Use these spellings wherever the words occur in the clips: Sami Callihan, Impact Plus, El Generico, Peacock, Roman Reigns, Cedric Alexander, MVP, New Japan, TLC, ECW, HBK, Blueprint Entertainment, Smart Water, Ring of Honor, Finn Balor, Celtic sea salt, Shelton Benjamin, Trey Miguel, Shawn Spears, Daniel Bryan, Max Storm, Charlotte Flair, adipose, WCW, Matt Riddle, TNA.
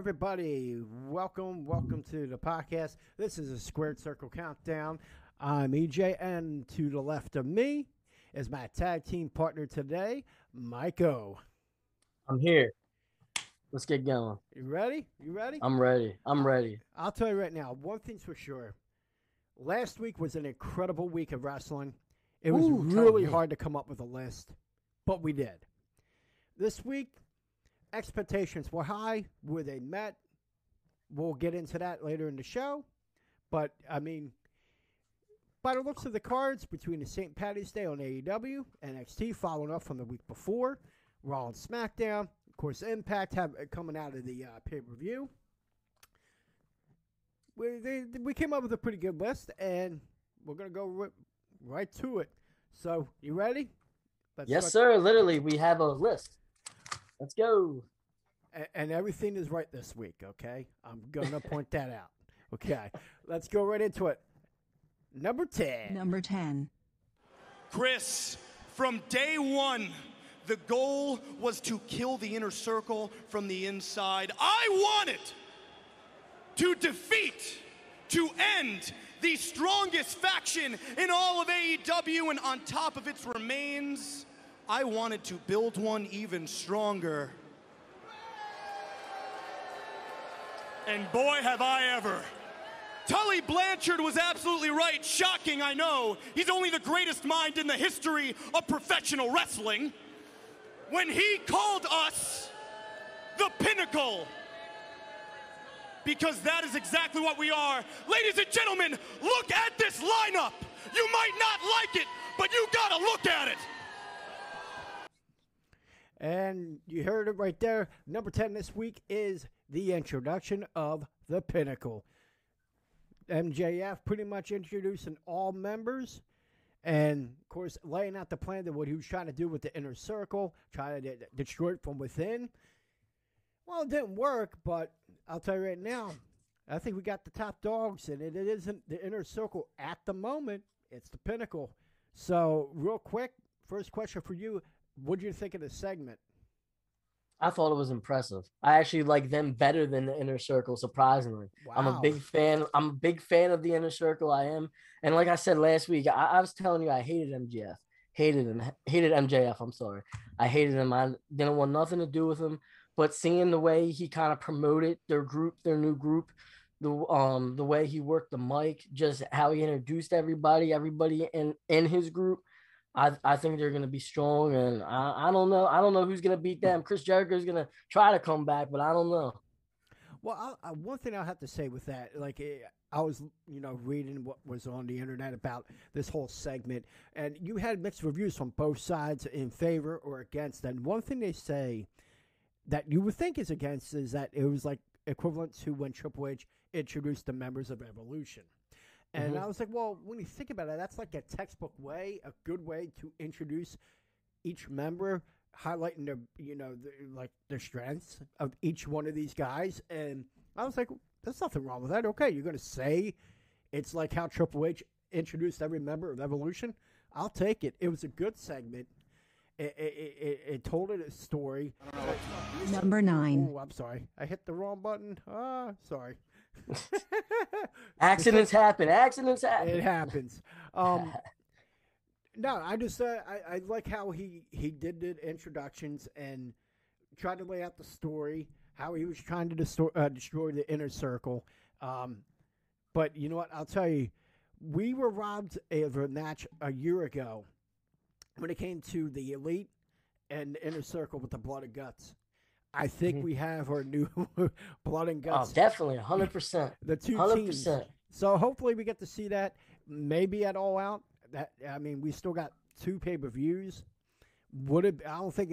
everybody. Welcome to the podcast. This is a Squared Circle Countdown. I'm EJ, and to the left of me is my tag team partner today, Mike-O. I'm here. Let's get going. You ready? I'm ready. I'll tell you right now, one thing's for sure. Last week was an incredible week of wrestling. It was really hard to come up with a list, but we did. This week, expectations were high. Were they met? We'll get into that later in the show. But, I mean, by the looks of the cards, between the St. Patrick's Day on AEW, NXT following up from the week before, Raw and SmackDown, of course, Impact coming out of the pay-per-view. We came up with a pretty good list, and we're going to go right to it. So, you ready? Yes, sir. Literally, we have a list. Let's go. And everything is right this week, okay? I'm going to point that out. Okay. Let's go right into it. Number 10. Chris, from day one, the goal was to kill the Inner Circle from the inside. I wanted to defeat, to end the strongest faction in all of AEW, and on top of its remains, I wanted to build one even stronger. And boy, have I ever. Tully Blanchard was absolutely right. Shocking, I know. He's only the greatest mind in the history of professional wrestling. When he called us the Pinnacle. Because that is exactly what we are. Ladies and gentlemen, look at this lineup. You might not like it, but you gotta look at it. And you heard it right there. Number 10 this week is the introduction of the Pinnacle. MJF pretty much introducing all members. And, of course, laying out the plan that what he was trying to do with the Inner Circle, trying to destroy it from within. Well, it didn't work, but I'll tell you right now, I think we got the top dogs, and it isn't the Inner Circle at the moment. It's the Pinnacle. So, real quick, first question for you. What did you think of the segment? I thought it was impressive. I actually like them better than the Inner Circle, surprisingly. Wow. I'm a big fan of the Inner Circle. I am. And like I said last week, I was telling you I hated MJF. Hated MJF, I'm sorry. I hated him. I didn't want nothing to do with him. But seeing the way he kind of promoted their group, their new group, the way he worked the mic, just how he introduced everybody in his group, I think they're going to be strong, and I don't know. I don't know who's going to beat them. Chris Jericho's going to try to come back, but I don't know. Well, one thing I'll have to say with that, like I was, reading what was on the internet about this whole segment, and you had mixed reviews from both sides in favor or against. And one thing they say that you would think is against is that it was like equivalent to when Triple H introduced the members of Evolution. And I was like, well, when you think about it, that's like a textbook way, a good way to introduce each member, highlighting their, their strengths of each one of these guys. And I was like, there's nothing wrong with that. Okay, you're going to say it's like how Triple H introduced every member of Evolution. I'll take it. It was a good segment. It told it a story. Number 9. Oh, I'm sorry. I hit the wrong button. Sorry. Accidents happen. It happens. No, I just I like how he did the introductions and tried to lay out the story, how he was trying to destroy the Inner Circle. But you know what? I'll tell you, we were robbed of a match a year ago when it came to the Elite and the Inner Circle with the Blood and Guts. I think we have our new Blood and Guts. Oh, definitely, 100%. The two 100%. Teams. So hopefully we get to see that maybe at All Out. We still got 2 pay-per-views. I think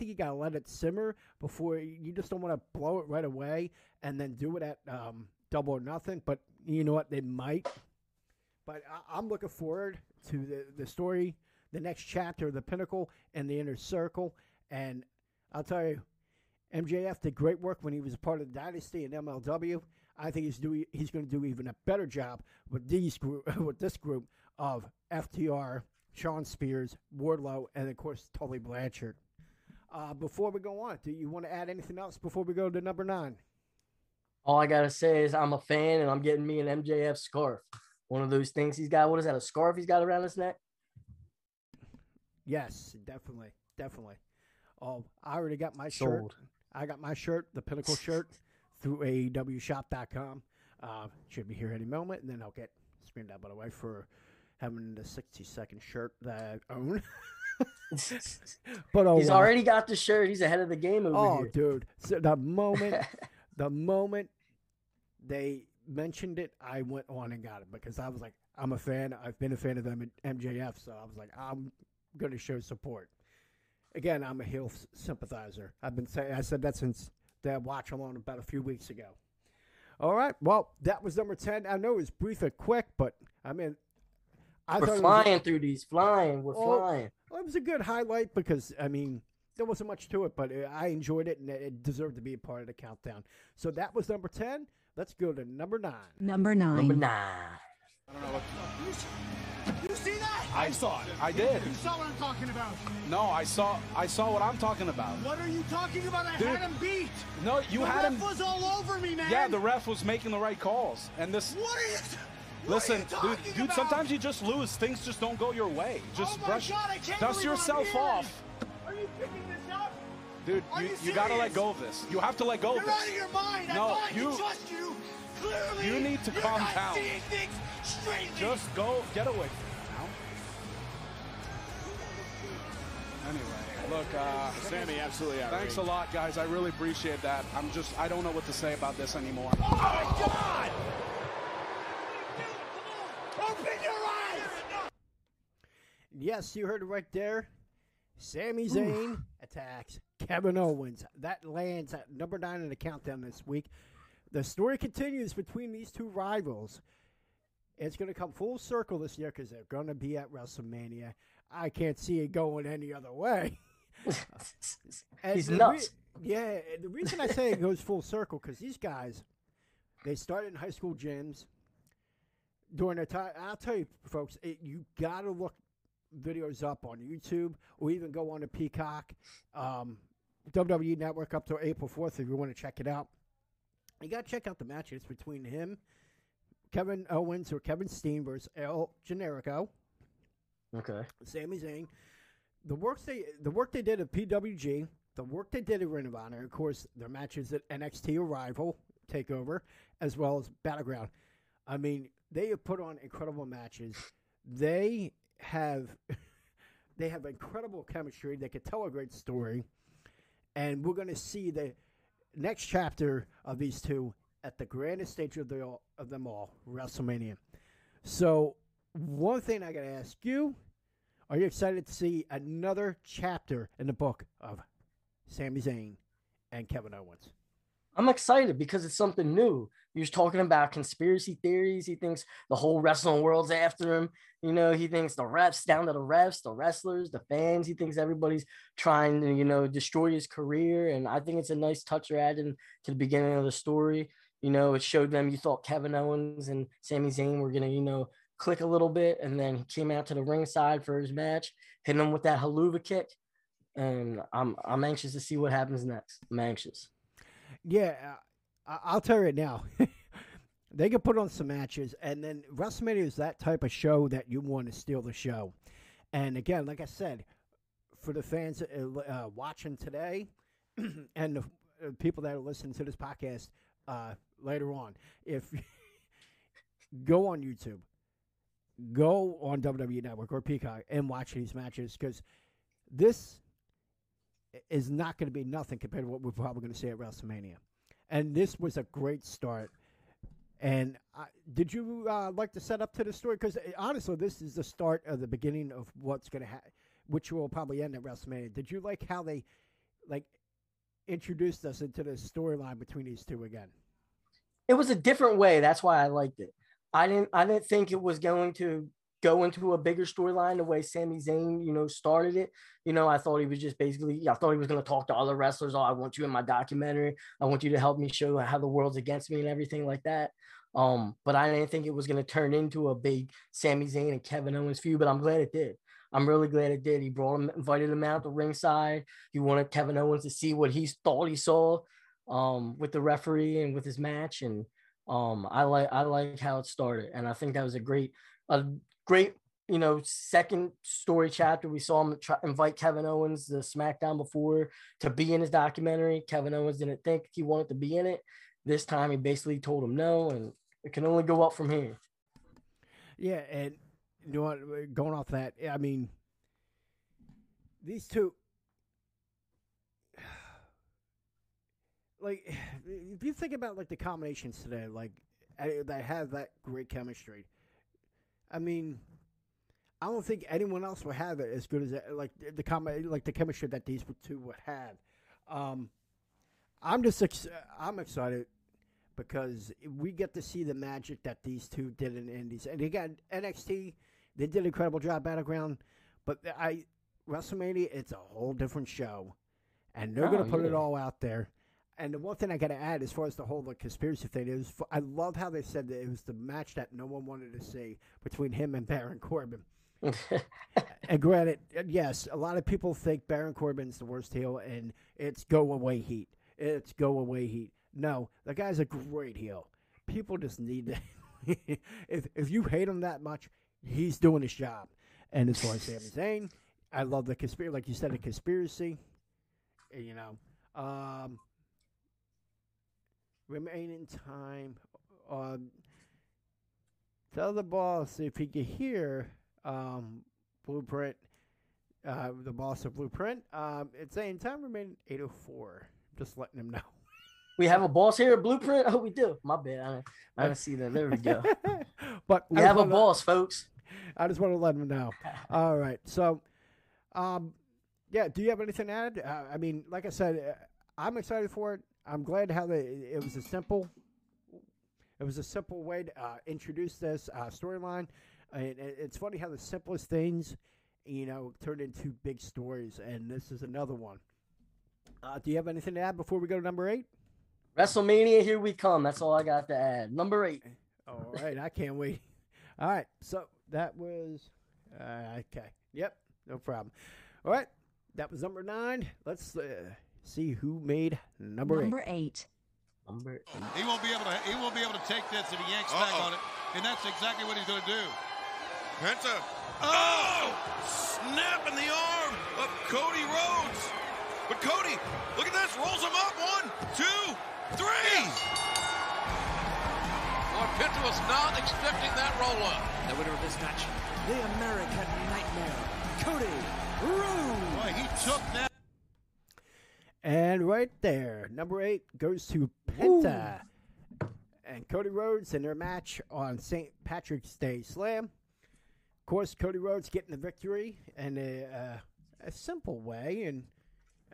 you gotta let it simmer before you just don't want to blow it right away and then do it at Double or Nothing. But you know what? They might. But I'm looking forward to the story, the next chapter, the Pinnacle and the Inner Circle. And I'll tell you, MJF did great work when he was a part of the Dynasty in MLW. I think he's going to do even a better job with this group of FTR, Shawn Spears, Wardlow, and of course Tully Blanchard. Before we go on, do you want to add anything else before we go to number 9? All I got to say is I'm a fan, and I'm getting me an MJF scarf. One of those things he's got. What is that, a scarf he's got around his neck? Yes, definitely. Definitely. Oh, I already got my shirt. I got my shirt, the Pinnacle shirt, through AEWshop.com. Should be here any moment, and then I'll get screamed out by the way for having the 60-second shirt that I own. But oh, he's already got the shirt. He's ahead of the game over here. Oh, dude! So the moment they mentioned it, I went on and got it because I was like, I'm a fan. I've been a fan of them at MJF, so I was like, I'm going to show support. Again, I'm a heel sympathizer. I've been saying, I said that since that watch along about a few weeks ago. All right, well, that was number 10. I know it was brief and quick, but I mean, We're flying through these. Well, it was a good highlight because, I mean, there wasn't much to it, but I enjoyed it, and it deserved to be a part of the countdown. So that was number 10. Let's go to number 9. Number 9. I don't know what you see that? I saw it. I did. You saw what I'm talking about. No, I saw what I'm talking about. What are you talking about? I had him beat. No, you had him. The ref was all over me, man. Yeah, the ref was making the right calls. And this. What are you? Listen, dude, sometimes you just lose. Things just don't go your way. Just dust yourself off. Are you picking this up? Dude, you got to let go of this. You have to let go of this. You're out of your mind. No, I can trust you. Clearly, you need to calm down. Just go. Get away from me now. Anyway, look, Sami, absolutely outraged. Thanks a lot, guys. I really appreciate that. I don't know what to say about this anymore. Oh, my God! Open your eyes! Yes, you heard it right there. Sami Zayn attacks Kevin Owens. That lands at number 9 in the countdown this week. The story continues between these two rivals. It's going to come full circle this year because they're going to be at WrestleMania. I can't see it going any other way. He's nuts. The reason I say it goes full circle because these guys, they started in high school gyms. During their time, I'll tell you, folks, you got to look videos up on YouTube or even go on to Peacock, WWE Network up to April 4th if you want to check it out. You got to check out the matches between him, Kevin Owens or Kevin Steen versus El Generico. Okay. Sami Zayn. The work they did at PWG, the work they did at Ring of Honor, of course, their matches at NXT Arrival, TakeOver, as well as Battleground. I mean, they have put on incredible matches. They have incredible chemistry. They could tell a great story. And we're going to see the next chapter of these two at the grandest stage of them all, WrestleMania. So, one thing I got to ask you, are you excited to see another chapter in the book of Sami Zayn and Kevin Owens? I'm excited because it's something new. He was talking about conspiracy theories. He thinks the whole wrestling world's after him. You know, he thinks the refs, down to the refs, the wrestlers, the fans. He thinks everybody's trying to, you know, destroy his career. And I think it's a nice touch they're adding to the beginning of the story. You know, it showed them you thought Kevin Owens and Sami Zayn were going to, you know, click a little bit. And then he came out to the ringside for his match, hitting him with that haluva kick. And I'm anxious to see what happens next. I'm anxious. Yeah, I'll tell you right now. They can put on some matches, and then WrestleMania is that type of show that you want to steal the show. And again, like I said, for the fans watching today and the people that are listening to this podcast later on, if go on YouTube, go on WWE Network or Peacock and watch these matches because this is not going to be nothing compared to what we're probably going to see at WrestleMania. And this was a great start. And did you like the setup to the story? Because honestly, this is the start of the beginning of what's going to happen, which will probably end at WrestleMania. Did you like how they introduced us into the storyline between these two again? It was a different way. That's why I liked it. I didn't think it was going to go into a bigger storyline the way Sami Zayn, you know, started it. You know, I thought he was just I thought he was going to talk to other wrestlers. Oh, I want you in my documentary. I want you to help me show how the world's against me and everything like that. But I didn't think it was going to turn into a big Sami Zayn and Kevin Owens feud, but I'm glad it did. I'm really glad it did. He invited him out to ringside. He wanted Kevin Owens to see what he thought he saw. with the referee and with his match. And I like how it started. And I think that was a great, you know, second story chapter. We saw him invite Kevin Owens to SmackDown before to be in his documentary. Kevin Owens didn't think he wanted to be in it. This time he basically told him no, and it can only go up from here. Yeah, and you know what, going off that, I mean, these two, like, if you think about, like, the combinations today, like, that have that great chemistry, I mean, I don't think anyone else would have it as good as that, the chemistry that these two would have. I'm excited because we get to see the magic that these two did in Indies. And again, NXT, they did an incredible job, Battleground. But WrestleMania, it's a whole different show. And they're going to put it all out there. And the one thing I got to add as far as the whole conspiracy thing is, I love how they said that it was the match that no one wanted to see between him and Baron Corbin. And granted, yes, a lot of people think Baron Corbin's the worst heel and it's go-away heat. It's go-away heat. No, the guy's a great heel. People just need to... if you hate him that much, he's doing his job. And as far as Sami Zayn, I love the conspiracy. Like you said, the conspiracy, you know. Remaining time. Tell the boss if he could hear Blueprint, the boss of Blueprint. It's saying time remaining 8:04. Just letting him know. We have a boss here at Blueprint? Oh, we do. My bad. I didn't see that. There we go. But we have a boss, folks. I just want to let them know. All right. So, yeah, do you have anything to add? I mean, like I said, I'm excited for it. I'm glad how it was a simple. It was a simple way to introduce this storyline. It's funny how the simplest things, you know, turn into big stories, and this is another one. Do you have anything to add before we go to number 8? WrestleMania, here we come. That's all I got to add. Number 8. All right. I can't wait. All right. So that was okay. Yep. No problem. All right. That was number 9. Let's see who made number eight. Number 8. He won't be able to take this if he yanks back on it. And that's exactly what he's going to do. Penta. Oh! Snap in the arm of Cody Rhodes. But Cody, look at this, rolls him up. 1, 2, 3. Yes. Lord Penta was not expecting that roll-up. The winner of this match, the American Nightmare, Cody Rhodes. Boy, he took that. And right there, number 8 goes to Penta and Cody Rhodes in their match on St. Patrick's Day Slam. Of course, Cody Rhodes getting the victory in a simple way, and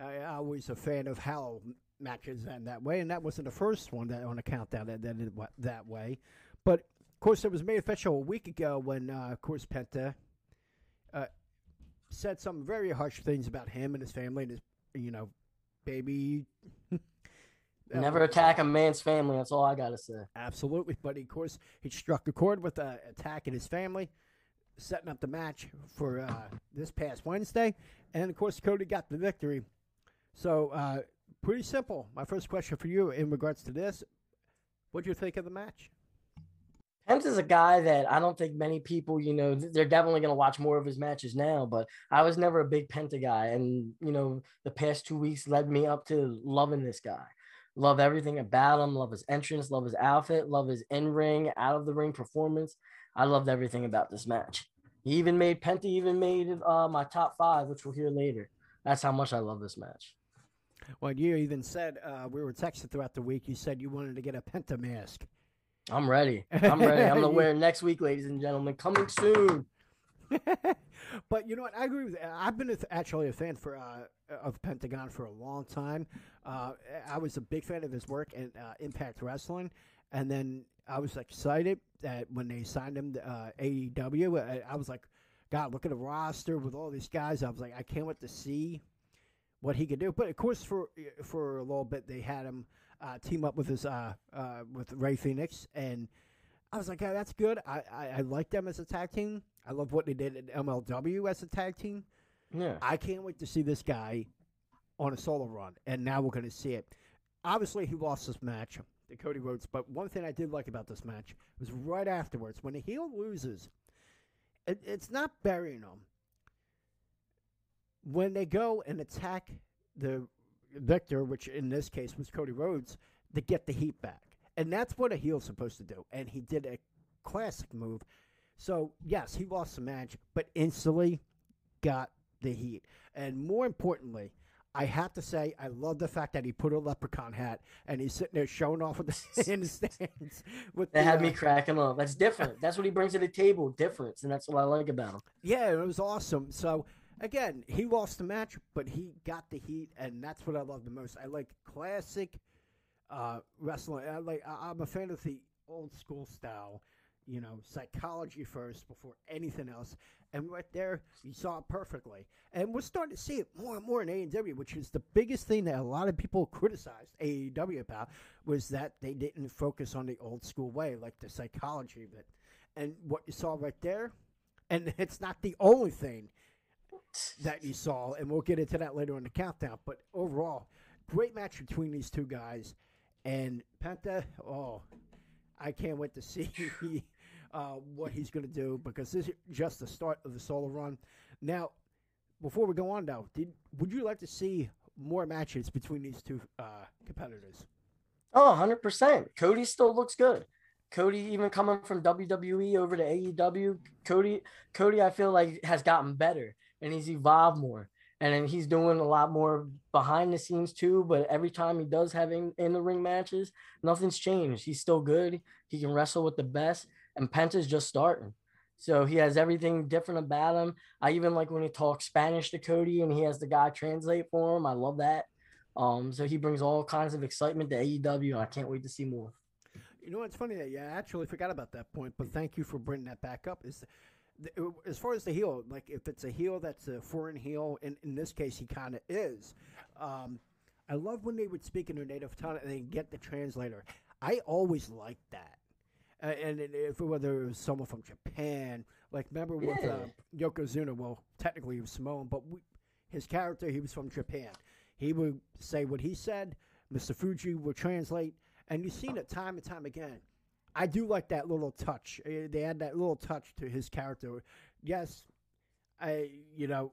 I was a fan of how matches end that way, and that wasn't the first one that on a countdown that ended that way. But of course, it was made official a week ago when, of course, Penta said some very harsh things about him and his family and his, you know, baby. Never attack a man's family. That's all I gotta say. Absolutely, but of course, he struck a chord with the attack in his family, setting up the match for this past Wednesday. And, of course, Cody got the victory. So, pretty simple. My first question for you in regards to this, what do you think of the match? Penta's a guy that I don't think many people, you know, they're definitely going to watch more of his matches now, but I was never a big Penta guy. And, you know, the past 2 weeks led me up to loving this guy. Love everything about him. Love his entrance. Love his outfit. Love his in-ring, out-of-the-ring performance. I loved everything about this match. Penta even made my top 5, which we'll hear later. That's how much I love this match. Well, you even said, we were texting throughout the week, you said you wanted to get a Penta mask. I'm ready. I'm going to wear it next week, ladies and gentlemen. Coming soon. But you know what? I agree with that. I've been actually a fan of Pentagon for a long time. I was a big fan of his work in Impact Wrestling. And then I was excited that when they signed him to AEW, I was like, God, look at the roster with all these guys. I was like, I can't wait to see what he could do. But, of course, for a little bit, they had him team up with with Rey Fénix. And I was like, yeah, that's good. I like them as a tag team. I love what they did at MLW as a tag team. Yeah, I can't wait to see this guy on a solo run. And now we're going to see it. Obviously, he lost this match to Cody Rhodes, but one thing I did like about this match was right afterwards, when a heel loses, it's not burying them. When they go and attack the victor, which in this case was Cody Rhodes, to get the heat back. And that's what a heel's supposed to do, and he did a classic move. So, yes, he lost the match, but instantly got the heat. And more importantly, I have to say, I love the fact that he put a leprechaun hat and he's sitting there showing off with the, in the stands. With that had me cracking up. That's different. That's what he brings to the table, difference, and that's what I like about him. Yeah, it was awesome. So, again, he lost the match, but he got the heat, and that's what I love the most. I like classic wrestling. I'm a fan of the old school style. You know, psychology first before anything else. And right there, you saw it perfectly. And we're starting to see it more and more in AEW, which is the biggest thing that a lot of people criticized AEW about, was that they didn't focus on the old school way, like the psychology of it. And what you saw right there, and it's not the only thing that you saw, and we'll get into that later in the countdown. But overall, great match between these two guys. And Penta, oh, I can't wait to see what he's going to do, because this is just the start of the solo run. Now, before we go on, though, would you like to see more matches between these two competitors? Oh, 100%. Cody still looks good. Cody, even coming from WWE over to AEW, Cody, I feel like, has gotten better, and he's evolved more. And he's doing a lot more behind the scenes too, but every time he does have in the ring matches, nothing's changed. He's still good. He can wrestle with the best, and Penta's just starting. So he has everything different about him. I even like when he talks Spanish to Cody and he has the guy translate for him. I love that. So he brings all kinds of excitement to AEW, and I can't wait to see more. You know, it's funny that you actually forgot about that point, but thank you for bringing that back up. As far as the heel, like if it's a heel that's a foreign heel, in this case he kind of is. I love when they would speak in their native tongue and they get the translator. I always liked that. And if whether it was someone from Japan, like remember with Yokozuna, well, technically he was Samoan, but his character, he was from Japan. He would say what he said, Mr. Fuji would translate, and you've seen it time and time again. I do like that little touch. They add that little touch to his character. Yes, it's going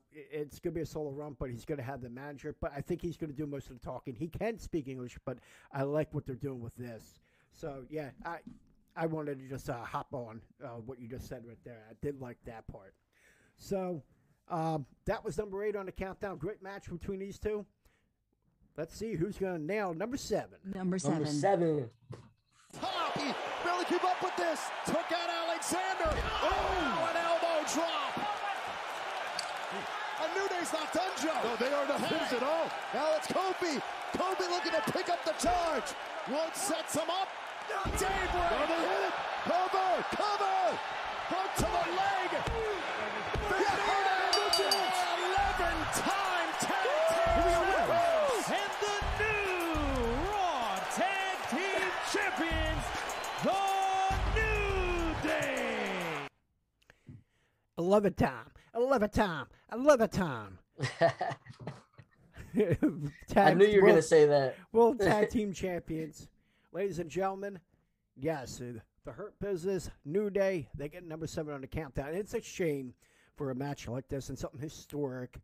to be a solo run, but he's going to have the manager. But I think he's going to do most of the talking. He can speak English, but I like what they're doing with this. So, yeah, I wanted to just hop on what you just said right there. I did like that part. So, that was number 8 on the countdown. Great match between these two. Let's see who's going to nail number 7. Number seven. Hockey. Really keep up with this. Took out Alexander. Oh, an elbow drop. And New Day's not done, Joe. No, they are not finished at all. Now it's Kofi. Kofi looking to pick up the charge. Woods sets him up. Daybreak. Double hit it. Cover. Hook to the leg. 11-time tag team champions. And the new Raw Tag Team Champions. The New Day. I love it, Tom. I knew you were going to say that. World Tag Team Champions. Ladies and gentlemen, yes, the Hurt Business, New Day, they get number 7 on the countdown. And it's a shame for a match like this and something historic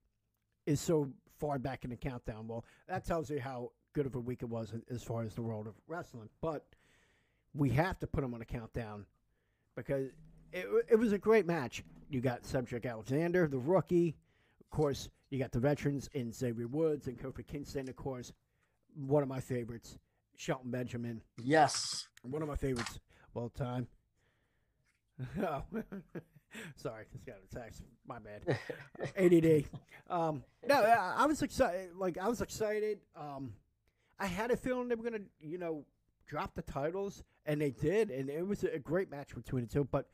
is so far back in the countdown. Well, that tells you how good of a week it was as far as the world of wrestling. But we have to put him on a countdown because it was a great match. You got Cedric Alexander, the rookie. Of course, you got the veterans in Xavier Woods and Kofi Kingston. Of course, one of my favorites, Shelton Benjamin. Yes. One of my favorites of all time. Oh, sorry. Just got a text. My bad. ADD. No, I was excited. I had a feeling they were going to, drop the titles, and they did, and it was a great match between the two. But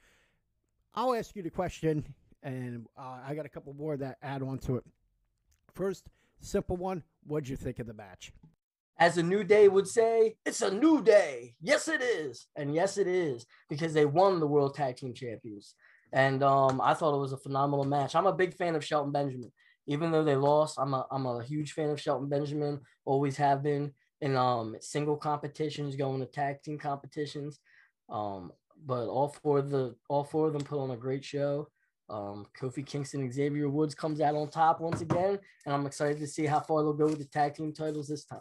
I'll ask you the question, and I got a couple more that add on to it. First, simple one, what'd you think of the match? As a New Day would say, it's a new day. Yes, it is. And yes, it is, because they won the World Tag Team Champions. And I thought it was a phenomenal match. I'm a big fan of Shelton Benjamin. Even though they lost, I'm a huge fan of Shelton Benjamin, always have been. in single competitions, going to tag team competitions. But all four of them put on a great show. Kofi Kingston and Xavier Woods comes out on top once again, and I'm excited to see how far they'll go with the tag team titles this time.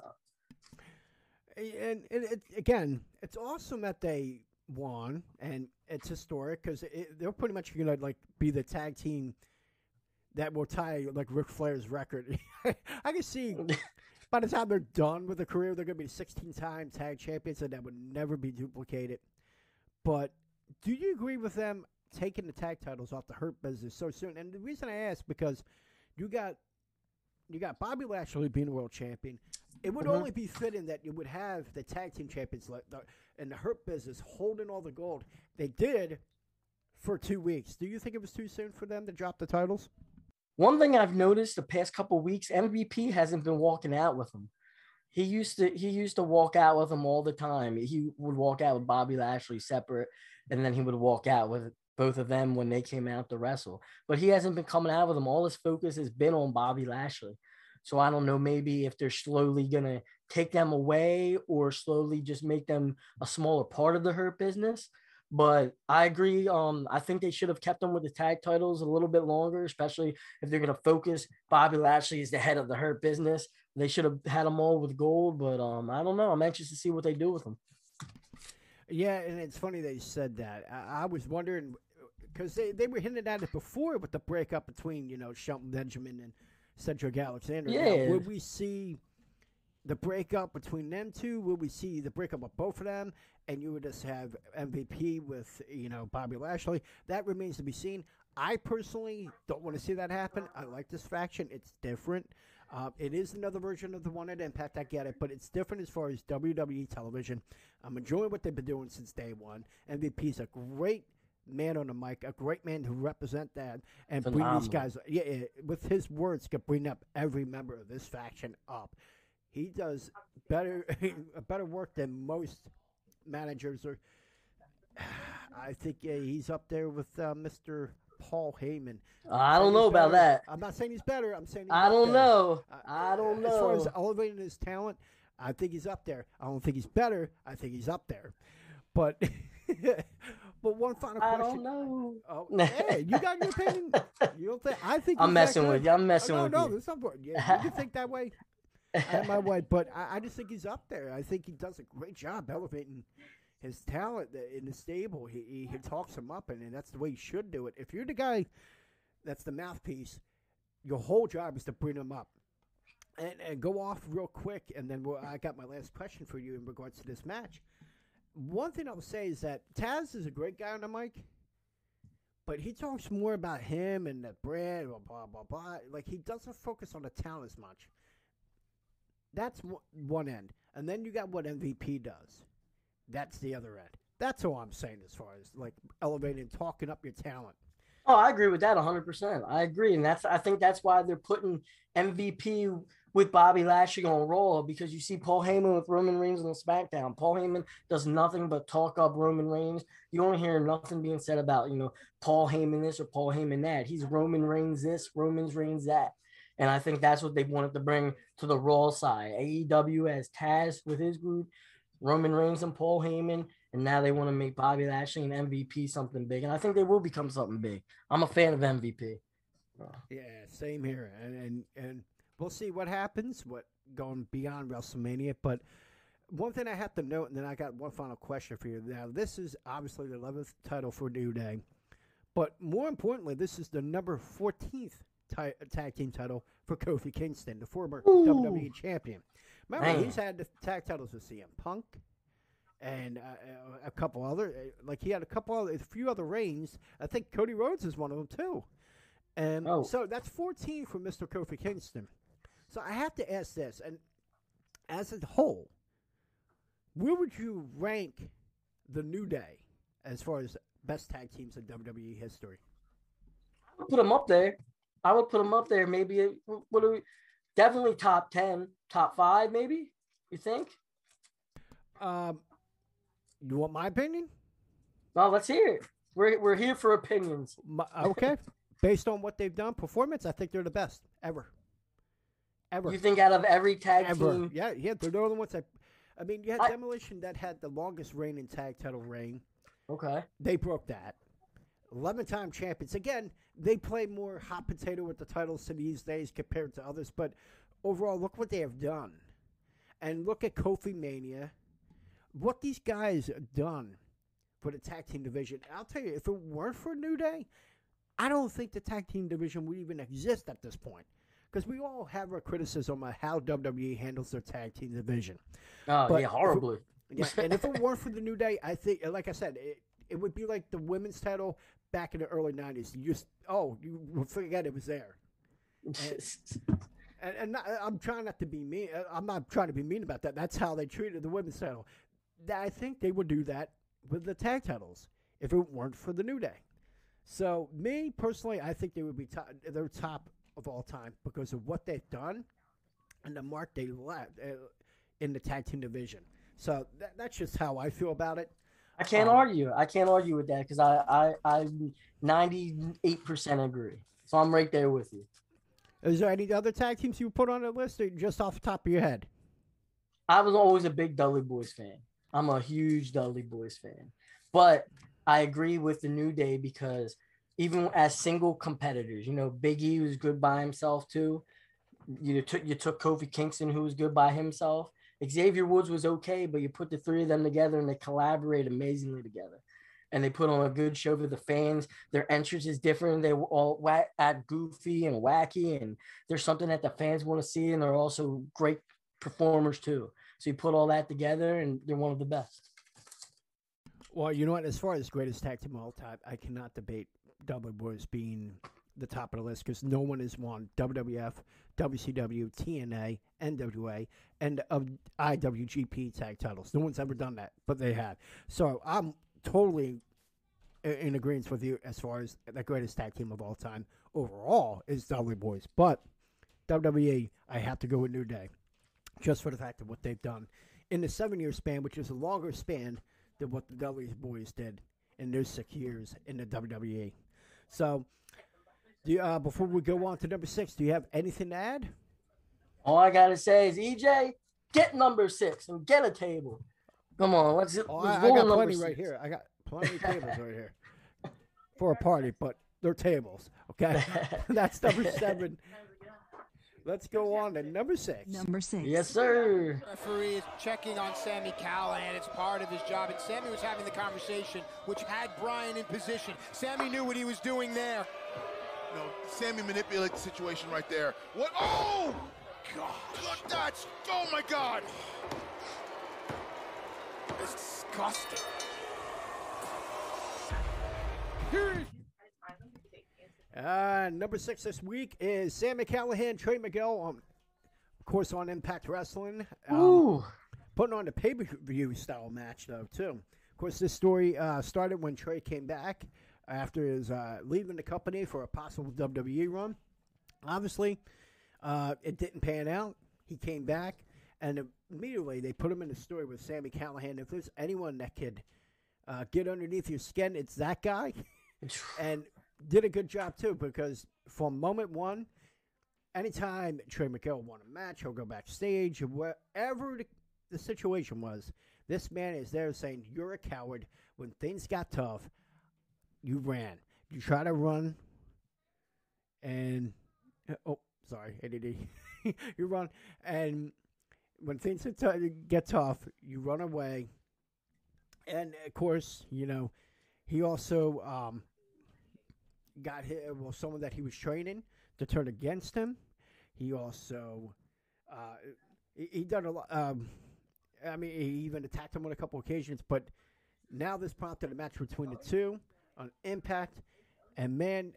And again, it's awesome that they won, and it's historic because they're pretty much going to like be the tag team that will tie like Ric Flair's record. I can see by the time they're done with their career, they're going to be 16-time tag champions, and that would never be duplicated. But do you agree with them taking the tag titles off the Hurt Business so soon? And the reason I ask because you got Bobby Lashley being world champion. It would only be fitting that you would have the tag team champions and the Hurt Business holding all the gold. They did for 2 weeks. Do you think it was too soon for them to drop the titles? One thing I've noticed the past couple of weeks, MVP hasn't been walking out with them. He used to walk out with them all the time. He would walk out with Bobby Lashley separate, and then he would walk out with both of them when they came out to wrestle. But he hasn't been coming out with them. All his focus has been on Bobby Lashley. So I don't know, maybe if they're slowly going to take them away or slowly just make them a smaller part of the Hurt Business. But I agree. I think they should have kept them with the tag titles a little bit longer, especially if they're going to focus. Bobby Lashley is the head of the Hurt Business. They should have had them all with gold, but I don't know. I'm anxious to see what they do with them. Yeah, and it's funny they said that. I was wondering because they were hinting at it before with the breakup between, Shelton Benjamin and Cedric Alexander. Yeah. Now, would we see the breakup between them two? Would we see the breakup of both of them? And you would just have MVP with, Bobby Lashley. That remains to be seen. I personally don't want to see that happen. I like this faction. It's different. It is another version of the one at Impact. I get it, but it's different as far as WWE television. I'm enjoying what they've been doing since day one. MVP's a great man on the mic, a great man to represent that and phenomenal. Bring these guys. Yeah, with his words, can bring up every member of this faction up. He does better work than most managers. Or I think he's up there with Mr. Paul Heyman. I don't know about that. I'm not saying he's better. I'm saying I don't know. I don't know. As far as elevating his talent, I think he's up there. I don't think he's better. I think he's up there. But but one final question. I don't know. Oh, hey, you got your opinion. You don't think? I think I'm messing with you. I'm messing with you. No, there's something. Yeah, you can think that way. I'm my way, but I just think he's up there. I think he does a great job elevating his talent in the stable. He talks him up, and that's the way you should do it. If you're the guy that's the mouthpiece, your whole job is to bring him up. And go off real quick, and then I got my last question for you in regards to this match. One thing I'll say is that Taz is a great guy on the mic, but he talks more about him and the brand, blah, blah, blah, blah. Like, he doesn't focus on the talent as much. That's one end. And then you got what MVP does. That's the other end. That's all I'm saying as far as like elevating, talking up your talent. Oh, I agree with that 100%. I agree, and I think that's why they're putting MVP with Bobby Lashley on Raw, because you see Paul Heyman with Roman Reigns on SmackDown. Paul Heyman does nothing but talk up Roman Reigns. You don't hear nothing being said about Paul Heyman this or Paul Heyman that. He's Roman Reigns this, Roman Reigns that. And I think that's what they wanted to bring to the Raw side. AEW has Taz with his group, Roman Reigns and Paul Heyman, and now they want to make Bobby Lashley and MVP something big. And I think they will become something big. I'm a fan of MVP. Yeah, same here. And we'll see what happens, what going beyond WrestleMania. But one thing I have to note, and then I got one final question for you. Now, this is obviously the 11th title for New Day. But more importantly, this is the number 14th tag team title for Kofi Kingston, the former WWE champion. Remember, he's had the tag titles with CM Punk and a couple other. Like, he had a few other reigns. I think Cody Rhodes is one of them, too. And so that's 14 for Mr. Kofi Kingston. So I have to ask this. And as a whole, where would you rank the New Day as far as best tag teams in WWE history? I would put them up there. Maybe definitely top 10, top 5, maybe, you think? You want my opinion? Well, let's hear it. We're here for opinions. Okay. Based on what they've done, performance, I think they're the best ever. ever. You think out of every tag team? Yeah, they're the only ones that. I mean, you had Demolition that had the longest reign in tag title reign. Okay. They broke that. 11-time champions. Again, they play more hot potato with the titles to these days compared to others. But overall, look what they have done. And look at Kofi Mania. What these guys have done for the tag team division. I'll tell you, if it weren't for New Day, I don't think the tag team division would even exist at this point. Because we all have our criticism of how WWE handles their tag team division. Oh, but yeah, horribly. And if it weren't for the New Day, I think, like I said, it would be like the women's title back in the early 90s. You forget it was there. And I'm trying not to be mean. I'm not trying to be mean about that. That's how they treated the women's title. I think they would do that with the tag titles if it weren't for the New Day. So, me, personally, I think they would be their top of all time because of what they've done and the mark they left in the tag team division. So that's just how I feel about it. I can't argue. I can't argue with that because I 98% agree. So I'm right there with you. Is there any other tag teams you put on the list or just off the top of your head? I was always a big Dudley Boyz fan. I'm a huge Dudley Boyz fan. But I agree with the New Day because even as single competitors, you know, Big E was good by himself too. You took Kofi Kingston, who was good by himself. Xavier Woods was okay, but you put the three of them together and they collaborate amazingly together. And they put on a good show for the fans. Their entrance is different. They were all at goofy and wacky, and there's something that the fans want to see, and they're also great performers too. So you put all that together, and they're one of the best. Well, you know what? As far as greatest tag team of all time, I cannot debate Dudley Boyz being the top of the list because no one has won WWF, WCW, TNA, NWA, and IWGP tag titles. No one's ever done that, but they have. So I'm totally in agreement with you as far as the greatest tag team of all time overall is Dudley Boyz. But WWE, I have to go with New Day just for the fact of what they've done in the 7-year span, which is a longer span than what the Dudley Boyz did in those 6 years in the WWE. So, before we go on to number 6, do you have anything to add? All I got to say is, EJ, get number 6 and get a table. Come on, let's roll number 6. Right here. I got plenty of tables right here for a party, but they're tables, okay? That's number 7. Let's go on to number 6. Number 6. Yes, sir. The referee is checking on Sami Callihan. It's part of his job. And Sami was having the conversation, which had Bryan in position. Sami knew what he was doing there. No, Sami manipulated the situation right there. What? Oh, God. Look, that's. Oh, my God. It's disgusting. Here. Number 6 this week is Sami Callihan, Trey Miguel, of course, on Impact Wrestling. Putting on the pay-per-view style match, though, too. Of course, this story started when Trey came back after his leaving the company for a possible WWE run. Obviously, it didn't pan out. He came back, and immediately they put him in a story with Sami Callihan. If there's anyone that could get underneath your skin, it's that guy. And did a good job, too, because from moment one, anytime Trey Miguel won a match, he'll go backstage, wherever the situation was, this man is there saying, you're a coward. When things got tough, you ran. You try to run, and, oh, sorry, ADD. You run, and when things get tough, you run away. And, of course, you know, he also got hit. Well, someone that he was training to turn against him. He also, he done a lot. I mean, he even attacked him on a couple occasions. But now this prompted a match between the two on Impact, and man,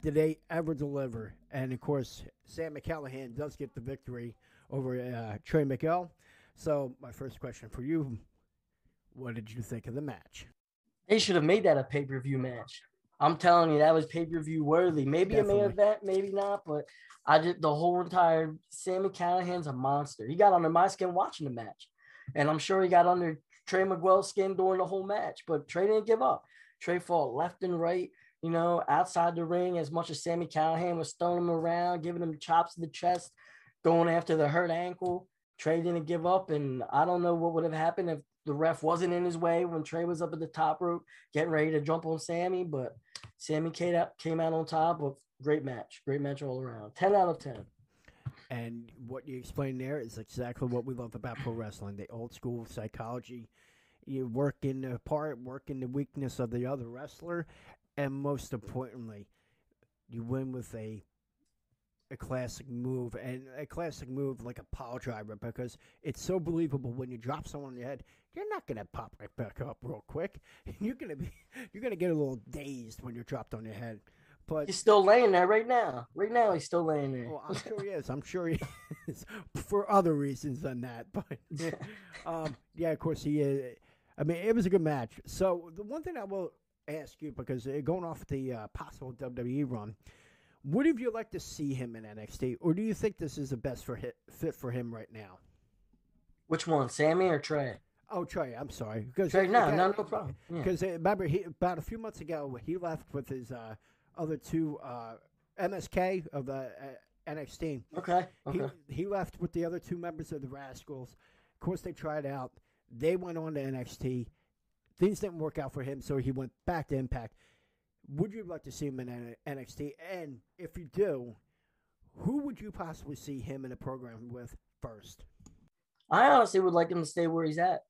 did they ever deliver! And of course, Sami Callihan does get the victory over Trey Miguel. So, my first question for you: what did you think of the match? They should have made that a pay-per-view match. I'm telling you, that was pay-per-view worthy. Maybe a main event, maybe not, but the whole entire Sami Callihan's a monster. He got under my skin watching the match, and I'm sure he got under Trey Miguel's skin during the whole match, but Trey didn't give up. Trey fought left and right, you know, outside the ring as much as Sami Callihan was throwing him around, giving him chops to the chest. going after the hurt ankle. Trey didn't give up, and I don't know what would have happened if the ref wasn't in his way when Trey was up at the top rope getting ready to jump on Sami, but Sami came out on top of great match all around. 10 out of 10. And what you explained there is exactly what we love about pro wrestling, the old school psychology. You work in the part, work in the weakness of the other wrestler, and most importantly, you win with a classic move, and a classic move like a pile driver, because it's so believable. When you drop someone on your head, you're not gonna pop right back up real quick. You're gonna get a little dazed when you're dropped on your head. But he's still laying there right now. Right now, he's still laying there. Well, I'm sure he is. For other reasons than that. But yeah, of course he is. I mean, it was a good match. So the one thing I will ask you, because going off the possible WWE run, would have you liked to see him in NXT, or do you think this is the best fit for him right now? Which one, Sami or Trey? Oh, Trey. I'm sorry. Trey, no problem. Because remember, about a few months ago, he left with his other two, MSK of the NXT. Okay. He left with the other two members of the Rascals. Of course, they tried out. They went on to NXT. Things didn't work out for him, so he went back to Impact. Would you like to see him in NXT? And if you do, who would you possibly see him in a program with first? I honestly would like him to stay where he's at.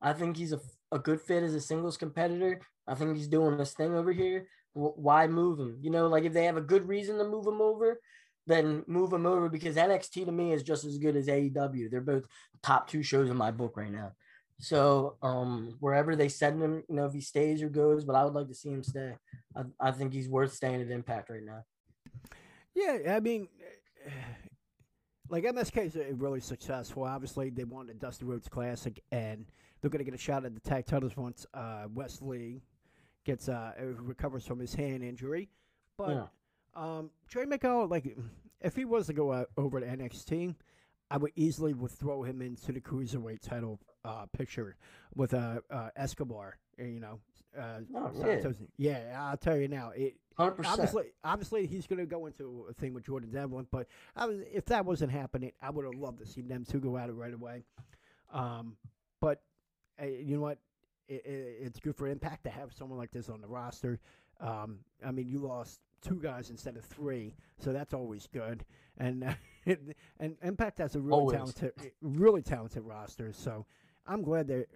I think he's a good fit as a singles competitor. I think he's doing this thing over here. Why move him? You know, like if they have a good reason to move him over, then move him over, because NXT to me is just as good as AEW. They're both top two shows in my book right now. So wherever they send him, you know, if he stays or goes, but I would like to see him stay. I think he's worth staying at Impact right now. Yeah, I mean, like MSK is really successful. Obviously, they won the Dusty Rhodes Classic, and they're going to get a shot at the tag titles once Wesley gets recovers from his hand injury. But Trey Miguel, like, if he was to go over to NXT, I would easily throw him into the Cruiserweight title picture with Escobar, you know. I'll tell you now. 100%. Obviously, he's going to go into a thing with Jordan Devlin, but if that wasn't happening, I would have loved to see them two go at it right away. But you know what? It's good for Impact to have someone like this on the roster. I mean, you lost two guys instead of three, so that's always good. And and Impact has a really talented roster, so I'm glad that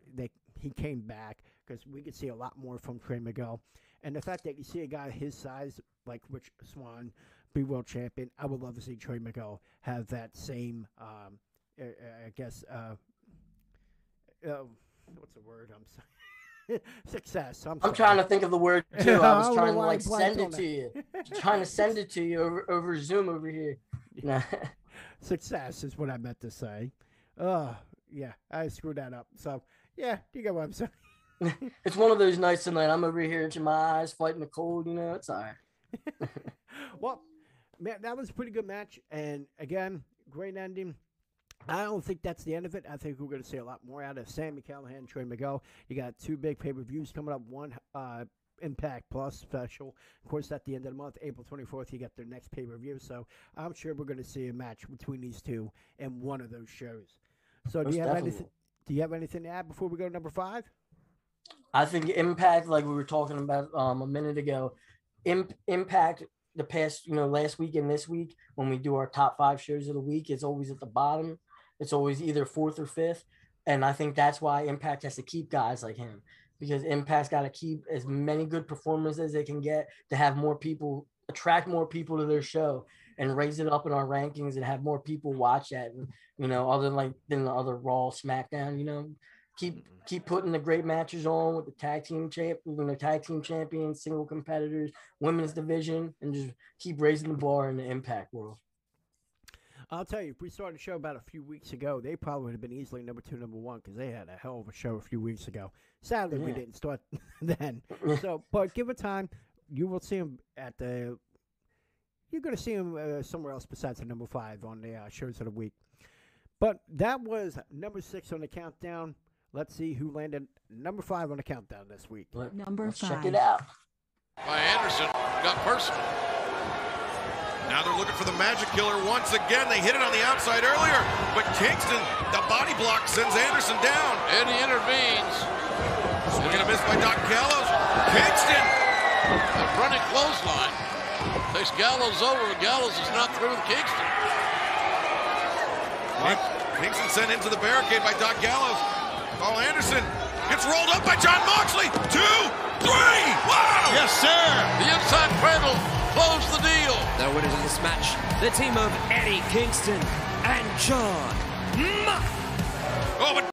he came back, because we could see a lot more from Trey Miguel. And the fact that you see a guy his size, like Rich Swann, be world champion, I would love to see Trey Miguel have that same, I guess, what's the word? I'm sorry. Success. I'm trying to think of the word too. I was trying to send it to you. Trying to send it to you over Zoom over here. Yeah. Success is what I meant to say. Yeah, I screwed that up. So yeah, you get what I'm saying. It's one of those nights tonight. I'm over here itching my eyes, fighting the cold. You know, it's all right. Well, man, that was a pretty good match, and again, great ending. I don't think that's the end of it. I think we're going to see a lot more out of Sami Callihan and Trey Miguel. You got two big pay-per-views coming up, one Impact Plus special. Of course, at the end of the month, April 24th, you got their next pay-per-view. So I'm sure we're going to see a match between these two in one of those shows. So do you have anything to add before we go to number 5? I think Impact, like we were talking about a minute ago, Impact – the past, you know, last week and this week, when we do our top 5 shows of the week, it's always at the bottom. It's always either 4th or 5th. And I think that's why Impact has to keep guys like him, because Impact's got to keep as many good performers as they can get to have more people, attract more people to their show and raise it up in our rankings and have more people watch that, you know, other than the other Raw, SmackDown, you know. Keep putting the great matches on with the tag team champions, single competitors, women's division, and just keep raising the bar in the Impact world. I'll tell you, if we started a show about a few weeks ago, they probably would have been easily number 2, number 1, because they had a hell of a show a few weeks ago. Sadly, we didn't start then. So, but give it time, you will see them at the. You're going to see them somewhere else besides the number 5 on the shows of the week. But that was number 6 on the countdown. Let's see who landed number 5 on the countdown this week. Number 5. Check it out. By Anderson, got personal. Now they're looking for the Magic Killer once again. They hit it on the outside earlier, but Kingston, the body block, sends Anderson down. And he intervenes. Swing and a miss by Doc Gallows. Kingston! A running clothesline. Takes Gallows over. Gallows is not through with Kingston. What? Kingston sent into the barricade by Doc Gallows. Paul Anderson gets rolled up by John Moxley. 2, 3! Wow! Yes, sir! The inside cradle. Close the deal. The winners of this match, the team of Eddie Kingston and John Moxley. Oh,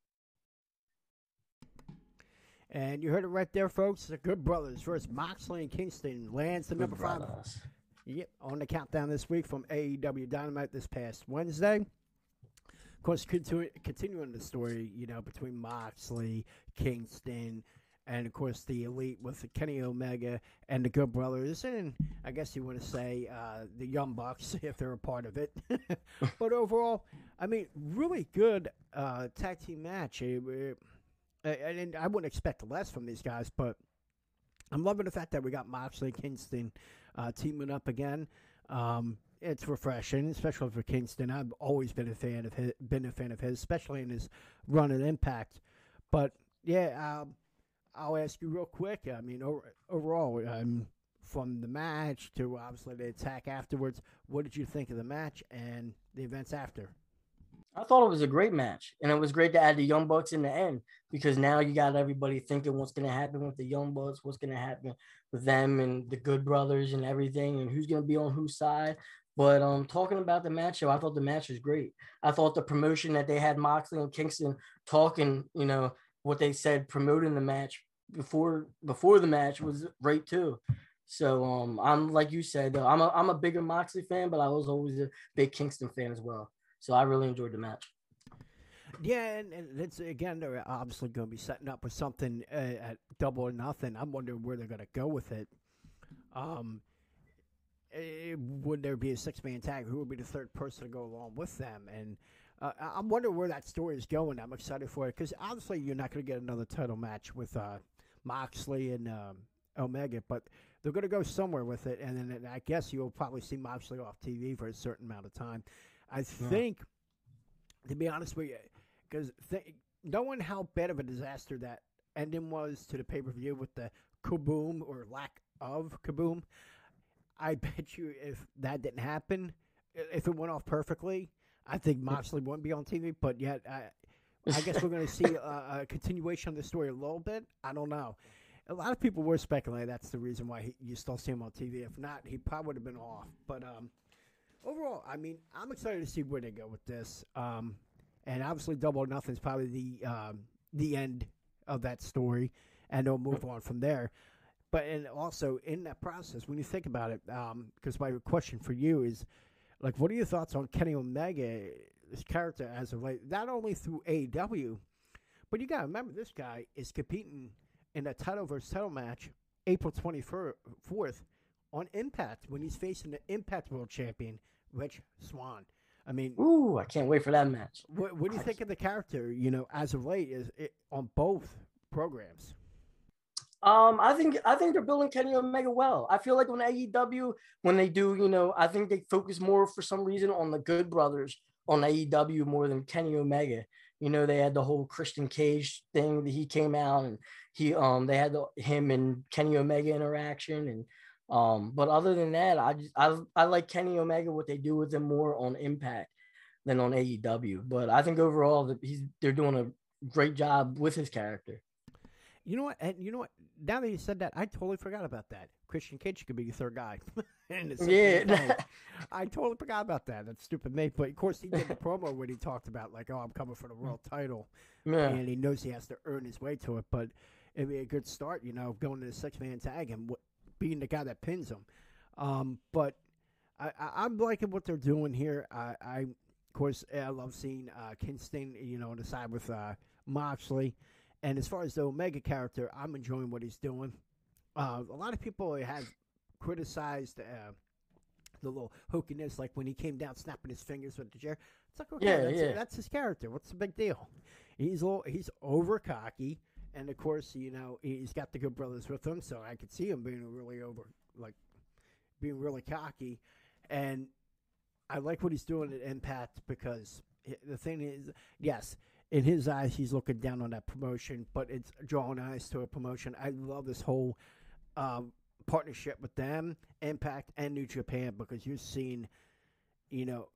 and you heard it right there, folks. The Good Brothers versus Moxley and Kingston lands the number 5. Yep, on the countdown this week from AEW Dynamite this past Wednesday. Of course, continuing the story, you know, between Moxley, Kingston, and, of course, the Elite with the Kenny Omega and the Good Brothers. And I guess you want to say the Young Bucks, if they're a part of it. But overall, I mean, really good tag team match. And I wouldn't expect less from these guys, but I'm loving the fact that we got Moxley and Kingston teaming up again. It's refreshing, especially for Kingston. I've always been a fan of his, especially in his run at Impact. But, yeah, I'll ask you real quick. I mean, overall, from the match to obviously the attack afterwards, what did you think of the match and the events after? I thought it was a great match, and it was great to add the Young Bucks in the end because now you got everybody thinking what's going to happen with the Young Bucks, what's going to happen with them and the Good Brothers and everything, and who's going to be on whose side. But talking about the match, I thought the match was great. I thought the promotion that they had Moxley and Kingston talking, you know, what they said promoting the match before the match was great too. So I'm like you said, though, I'm a bigger Moxley fan, but I was always a big Kingston fan as well. So I really enjoyed the match. Yeah, and it's, again, they're obviously going to be setting up with something at Double or Nothing. I'm wondering where they're going to go with it. Would there be a 6-man tag? Who would be the third person to go along with them? And I'm wondering where that story is going. I'm excited for it because obviously you're not going to get another title match with Moxley and Omega, but they're going to go somewhere with it. And then I guess you'll probably see Moxley off TV for a certain amount of time. I think, to be honest with you, because knowing how bad of a disaster that ending was to the pay-per-view with the kaboom or lack of kaboom, I bet you if that didn't happen, if it went off perfectly, I think Moxley wouldn't be on TV, but yet I guess we're going to see a continuation of the story a little bit. I don't know. A lot of people were speculating that's the reason why you still see him on TV. If not, he probably would have been off. But overall, I mean, I'm excited to see where they go with this. And obviously, Double or Nothing is probably the end of that story, and they'll move on from there. But and also in that process, when you think about it, because my question for you is, like, what are your thoughts on Kenny Omega's character as of late? Not only through AEW, but you got to remember this guy is competing in a title versus title match April 24th on Impact when he's facing the Impact World Champion, Rich Swann. I mean, ooh, I can't wait for that match. What do you think of the character, you know, as of late is it, on both programs? I think they're building Kenny Omega well. I feel like on AEW, when they do, you know, I think they focus more for some reason on the Good Brothers on AEW more than Kenny Omega. You know, they had the whole Christian Cage thing that he came out and he they had him and Kenny Omega interaction and but other than that, I like Kenny Omega what they do with him more on Impact than on AEW. But I think overall that they're doing a great job with his character. You know what? And you know what? Now that you said that, I totally forgot about that. Christian Cage could be your third guy. Yeah, I totally forgot about that. That's stupid, mate. But of course, he did the promo when he talked about like, "Oh, I'm coming for the world title," and he knows he has to earn his way to it. But it'd be a good start, you know, going to the 6-man tag and being the guy that pins him. But I'm liking what they're doing here. I of course, I love seeing Kingston, you know, on the side with Moxley. And as far as the Omega character, I'm enjoying what he's doing. A lot of people have criticized the little hookiness, like when he came down snapping his fingers with the chair. It's like, okay, that's his character. What's the big deal? He's over cocky, and of course, you know, he's got the Good Brothers with him, so I could see him being really cocky. And I like what he's doing at Impact, because the thing is, yes, in his eyes, he's looking down on that promotion, but it's drawing eyes to a promotion. I love this whole partnership with them, Impact and New Japan, because you've seen, you know,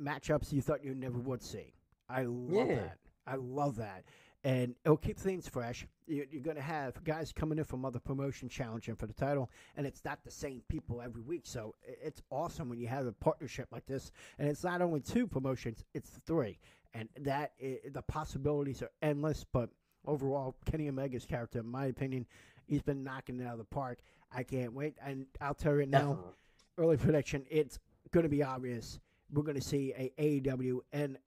matchups you thought you never would see. I love that. I love that. And it'll keep things fresh. You're going to have guys coming in from other promotions challenging for the title, and it's not the same people every week. So it's awesome when you have a partnership like this. And it's not only two promotions, it's three. And that is, the possibilities are endless. But overall, Kenny Omega's character, in my opinion, he's been knocking it out of the park. I can't wait. And I'll tell you now, early prediction, it's going to be obvious. We're going to see a AEW and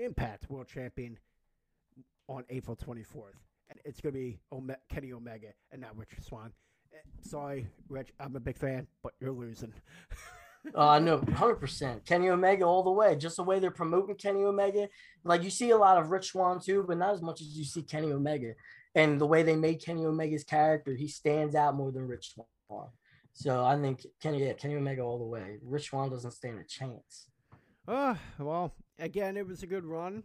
Impact World Champion on April 24th. And it's going to be Kenny Omega and not Rich Swann. Sorry, Rich, I'm a big fan, but you're losing. No, 100%. Kenny Omega all the way. Just the way they're promoting Kenny Omega. Like, you see a lot of Rich Swann, too, but not as much as you see Kenny Omega. And the way they made Kenny Omega's character, he stands out more than Rich Swann. So I think Kenny Omega all the way. Rich Swann doesn't stand a chance. Well, again, it was a good run.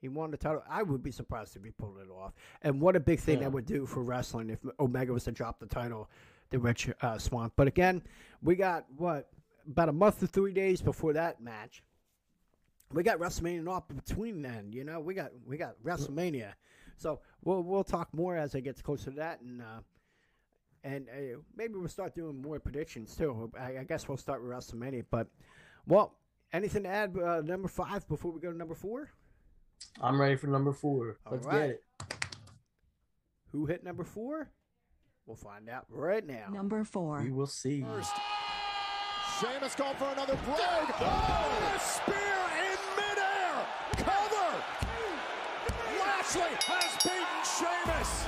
He won the title. I would be surprised if he pulled it off. And what a big thing that would do for wrestling if Omega was to drop the title to Rich Swann. But again, we got, about a month to 3 days before that match. We got WrestleMania and up between then. You know, we got WrestleMania. So we'll talk more as it gets closer to that. And maybe we'll start doing more predictions, too. I guess we'll start with WrestleMania. But, well, anything to add number 5 before we go to number 4? I'm ready for number 4. Let's get it. Who hit number 4? We'll find out right now. Number 4. We will see. First, Sheamus going for another break. Oh! Spear in midair. Cover. Lashley has beaten Sheamus.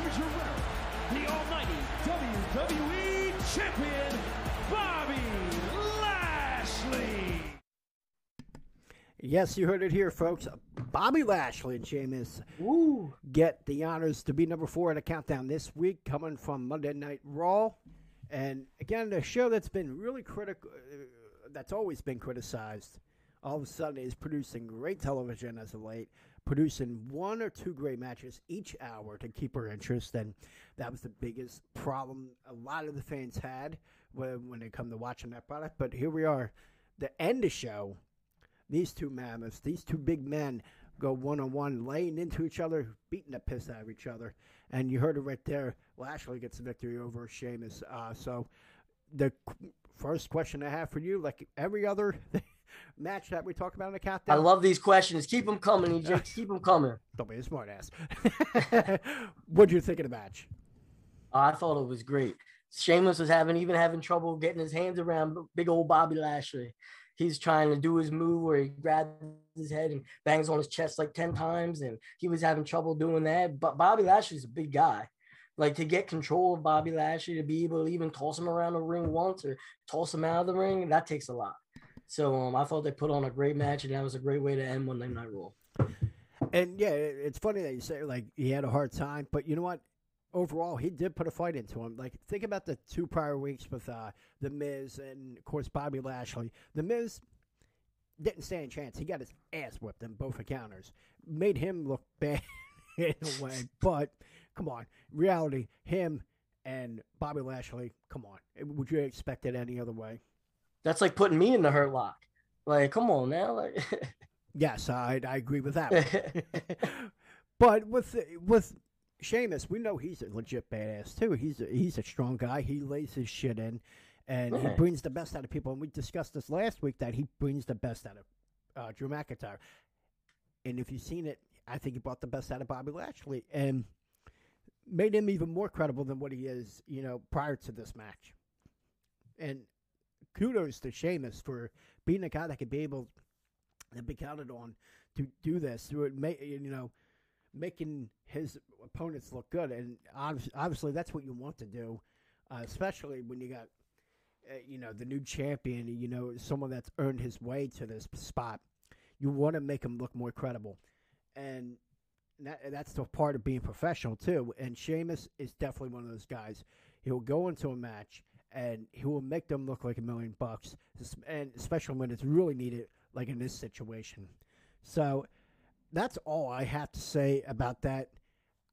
Here's your winner, the almighty WWE champion, Bobby Lashley. Yes, you heard it here, folks. Bobby Lashley and Sheamus get the honors to be number 4 in the countdown this week, coming from Monday Night Raw. And again, the show that's been really critical, that's always been criticized, all of a sudden is producing great television as of late, producing one or two great matches each hour to keep our interest. And that was the biggest problem a lot of the fans had when they come to watching that product. But here we are, the end of the show. These two mammoths, these two big men go one-on-one, laying into each other, beating the piss out of each other. And you heard it right there. Lashley gets the victory over Sheamus. So the first question I have for you, like every other match that we talk about in the countdown. I love these questions. Keep them coming, EJ. Keep them coming. Don't be a smart ass. What did you think of the match? I thought it was great. Sheamus was having trouble getting his hands around big old Bobby Lashley. He's trying to do his move where he grabs his head and bangs on his chest like 10 times, and he was having trouble doing that. But Bobby Lashley's a big guy. Like, to get control of Bobby Lashley, to be able to even toss him around the ring once or toss him out of the ring, that takes a lot. So I thought they put on a great match, and that was a great way to end Monday Night Raw. And, yeah, it's funny that you say, like, he had a hard time. But you know what? Overall, he did put a fight into him. Like, think about the two prior weeks with The Miz and, of course, Bobby Lashley. The Miz didn't stand a chance. He got his ass whipped in both encounters. Made him look bad in a way. But, come on. Reality, him and Bobby Lashley, come on. Would you expect it any other way? That's like putting me in the Hurt Lock. Like, come on now. Like... Yes, I agree with that one. But with Sheamus, we know he's a legit badass, too. He's a strong guy. He lays his shit in, and he brings the best out of people. And we discussed this last week, that he brings the best out of Drew McIntyre. And if you've seen it, I think he brought the best out of Bobby Lashley and made him even more credible than what he is, you know, prior to this match. And kudos to Sheamus for being a guy that could be able to be counted on to do this. Making his opponents look good, and obviously that's what you want to do, especially when you got, the new champion, someone that's earned his way to this spot. You want to make him look more credible, and that's the part of being professional, too, and Sheamus is definitely one of those guys. He'll go into a match, and he will make them look like $1 million bucks, and especially when it's really needed, like in this situation. So that's all I have to say about that.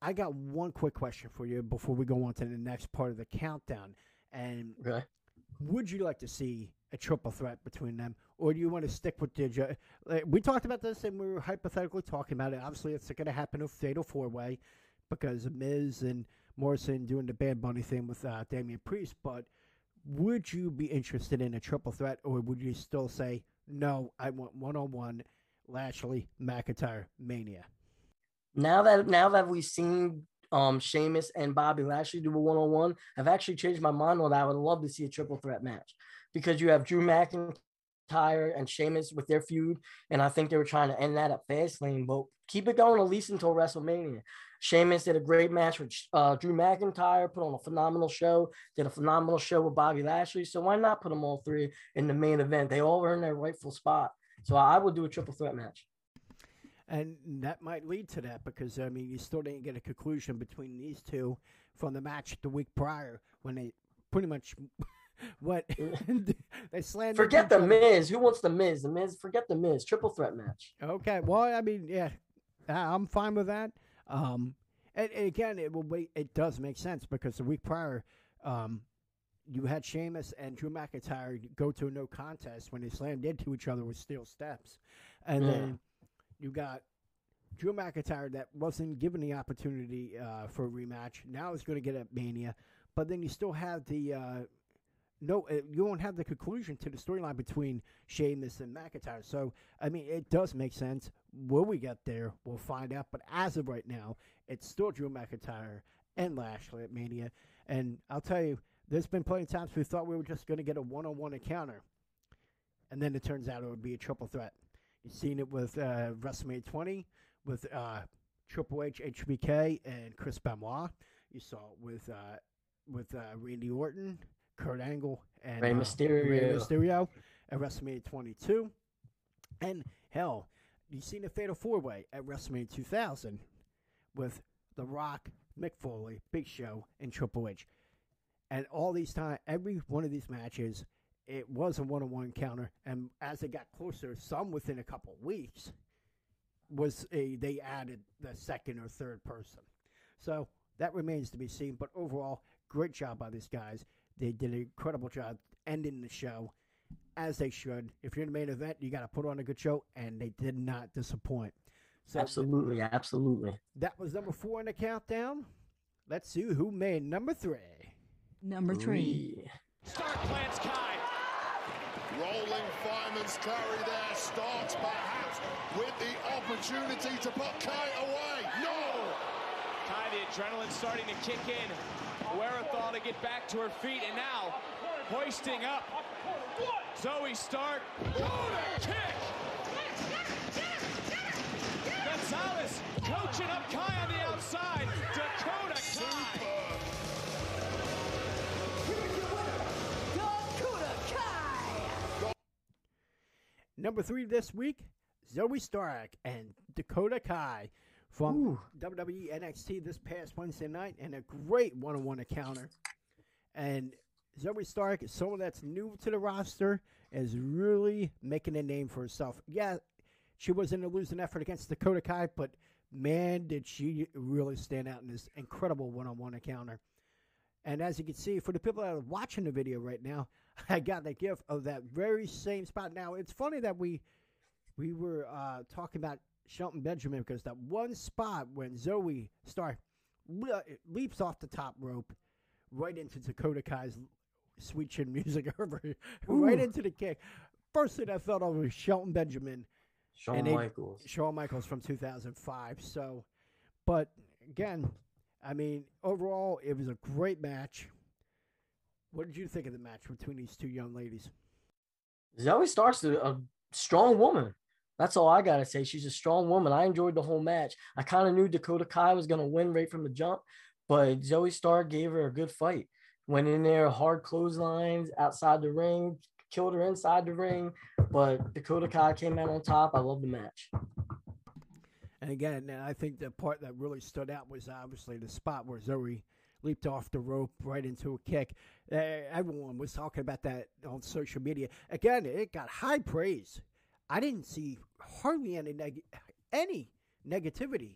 I got one quick question for you before we go on to the next part of the countdown. And okay. Would you like to see a triple threat between them, or do you want to stick with the? We talked about this, and we were hypothetically talking about it. Obviously, it's going to happen in a fatal four-way because Miz and Morrison doing the Bad Bunny thing with Damian Priest. But would you be interested in a triple threat, or would you still say no? I want one-on-one Lashley McIntyre Mania. Now that we've seen Sheamus and Bobby Lashley do a one-on-one, I've actually changed my mind on that. I would love to see a triple threat match because you have Drew McIntyre and Sheamus with their feud, and I think they were trying to end that at Fastlane, but keep it going at least until WrestleMania. Sheamus did a great match with Drew McIntyre, put on a phenomenal show, did a phenomenal show with Bobby Lashley, so why not put them all three in the main event? They all earned their rightful spot, so I would do a triple threat match. And that might lead to that because, I mean, you still didn't get a conclusion between these two from the match the week prior when they pretty much what they slandered. Forget the Miz. Who wants the Miz? The Miz. Forget the Miz. Triple threat match. Okay. Well, I mean, yeah, I'm fine with that. And again, it does make sense because the week prior, you had Sheamus and Drew McIntyre go to a no contest when they slammed into each other with steel steps, and then. You got Drew McIntyre that wasn't given the opportunity for a rematch. Now he's going to get at Mania. But then you still have the you won't have the conclusion to the storyline between Sheamus and McIntyre. So, I mean, it does make sense. Will we get there? We'll find out. But as of right now, it's still Drew McIntyre and Lashley at Mania. And I'll tell you, there's been plenty of times we thought we were just going to get a one-on-one encounter. And then it turns out it would be a triple threat. You've seen it with WrestleMania 20 with Triple H, HBK, and Chris Benoit. You saw it with Randy Orton, Kurt Angle, and Rey Mysterio at WrestleMania 22. And, hell, you've seen a Fatal 4-Way at WrestleMania 2000 with The Rock, Mick Foley, Big Show, and Triple H. And all these times, every one of these matches, it was a one-on-one encounter, and as it got closer, some within a couple of weeks, they added the second or third person. So that remains to be seen, but overall, great job by these guys. They did an incredible job ending the show, as they should. If you're in the main event, you got to put on a good show, and they did not disappoint. So absolutely. That was number 4 in the countdown. Let's see who made number 3. Number 3. Stark plants Kai. Rolling fireman's carry there, starts perhaps with the opportunity to put Kai away. No! Kai, the adrenaline starting to kick in. Werethal to get back to her feet, and now hoisting up. Zoe Stark. What a kick! Gonzalez coaching up Kai on the outside. Dakota Kai. Super. Number 3 this week, Zoe Stark and Dakota Kai from WWE NXT this past Wednesday night, and a great one-on-one encounter. And Zoe Stark is someone that's new to the roster, is really making a name for herself. Yeah, she was in a losing effort against Dakota Kai, but man, did she really stand out in this incredible one-on-one encounter. And as you can see, for the people that are watching the video right now, I got the gift of that very same spot. Now, it's funny that we were talking about Shelton Benjamin because that one spot when Zoe Stark leaps off the top rope right into Dakota Kai's sweet chin music, right into the kick. First thing I felt of was Shelton Benjamin. Shawn Michaels from 2005. So, but again, I mean, overall, it was a great match. What did you think of the match between these two young ladies? Zoe Stark's a strong woman. That's all I got to say. She's a strong woman. I enjoyed the whole match. I kind of knew Dakota Kai was going to win right from the jump, but Zoe Stark gave her a good fight. Went in there, hard clotheslines outside the ring, killed her inside the ring, but Dakota Kai came out on top. I love the match. And again, I think the part that really stood out was obviously the spot where Zoe leaped off the rope right into a kick. Everyone was talking about that on social media. Again, it got high praise. I didn't see hardly any negativity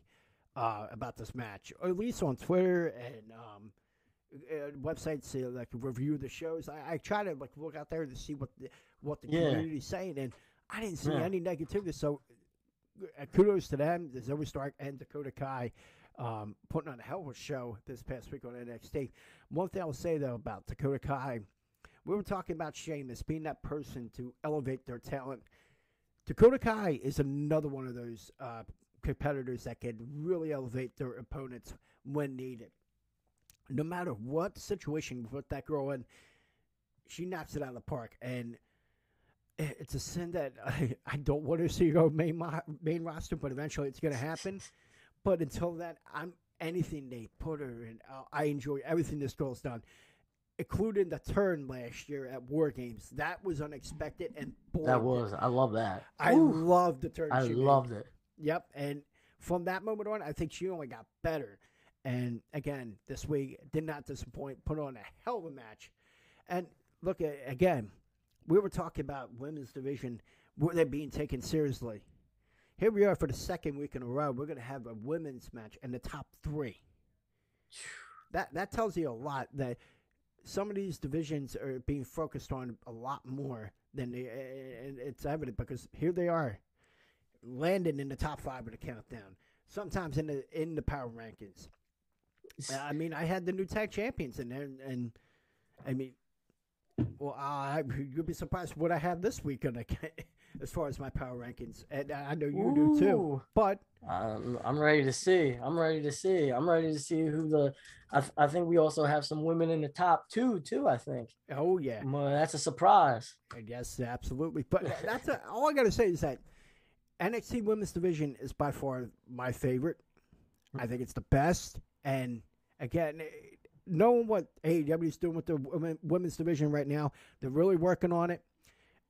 about this match, or at least on Twitter and websites to like review the shows. I try to like look out there to see what the community's saying, and I didn't see any negativity. So kudos to them, the Zoe Stark and Dakota Kai, putting on a hell of a show this past week on NXT. One thing I'll say though about Dakota Kai, we were talking about Sheamus being that person to elevate their talent. Dakota Kai is another one of those competitors that can really elevate their opponents when needed. No matter what situation you put that girl in, she knocks it out of the park. And it's a sin that I don't want to see her on main roster, but eventually it's going to happen. But until that, anything they put her in, I enjoy everything this girl's done, including the turn last year at War Games. That was unexpected and boring. I love that. I love the turn. I loved it. Yep. And from that moment on, I think she only got better. And again, this week did not disappoint. Put on a hell of a match. And look, again, we were talking about women's division. Were they being taken seriously? Here we are for the second week in a row. We're going to have a women's match in the top three. That tells you a lot that some of these divisions are being focused on a lot more than and it's evident because here they are, landing in the top five of the countdown. Sometimes in the power rankings. I mean, I had the new tag champions in there, and I mean, well, you'll be surprised what I have this week as far as my power rankings, and I know you do too. But I'm ready to see. I'm ready to see who the. I think we also have some women in the top two too. I think. Oh yeah, that's a surprise. Yes, absolutely. But that's all I gotta say is that NXT Women's Division is by far my favorite. I think it's the best. And again, knowing what AEW is doing with the women's division right now, they're really working on it,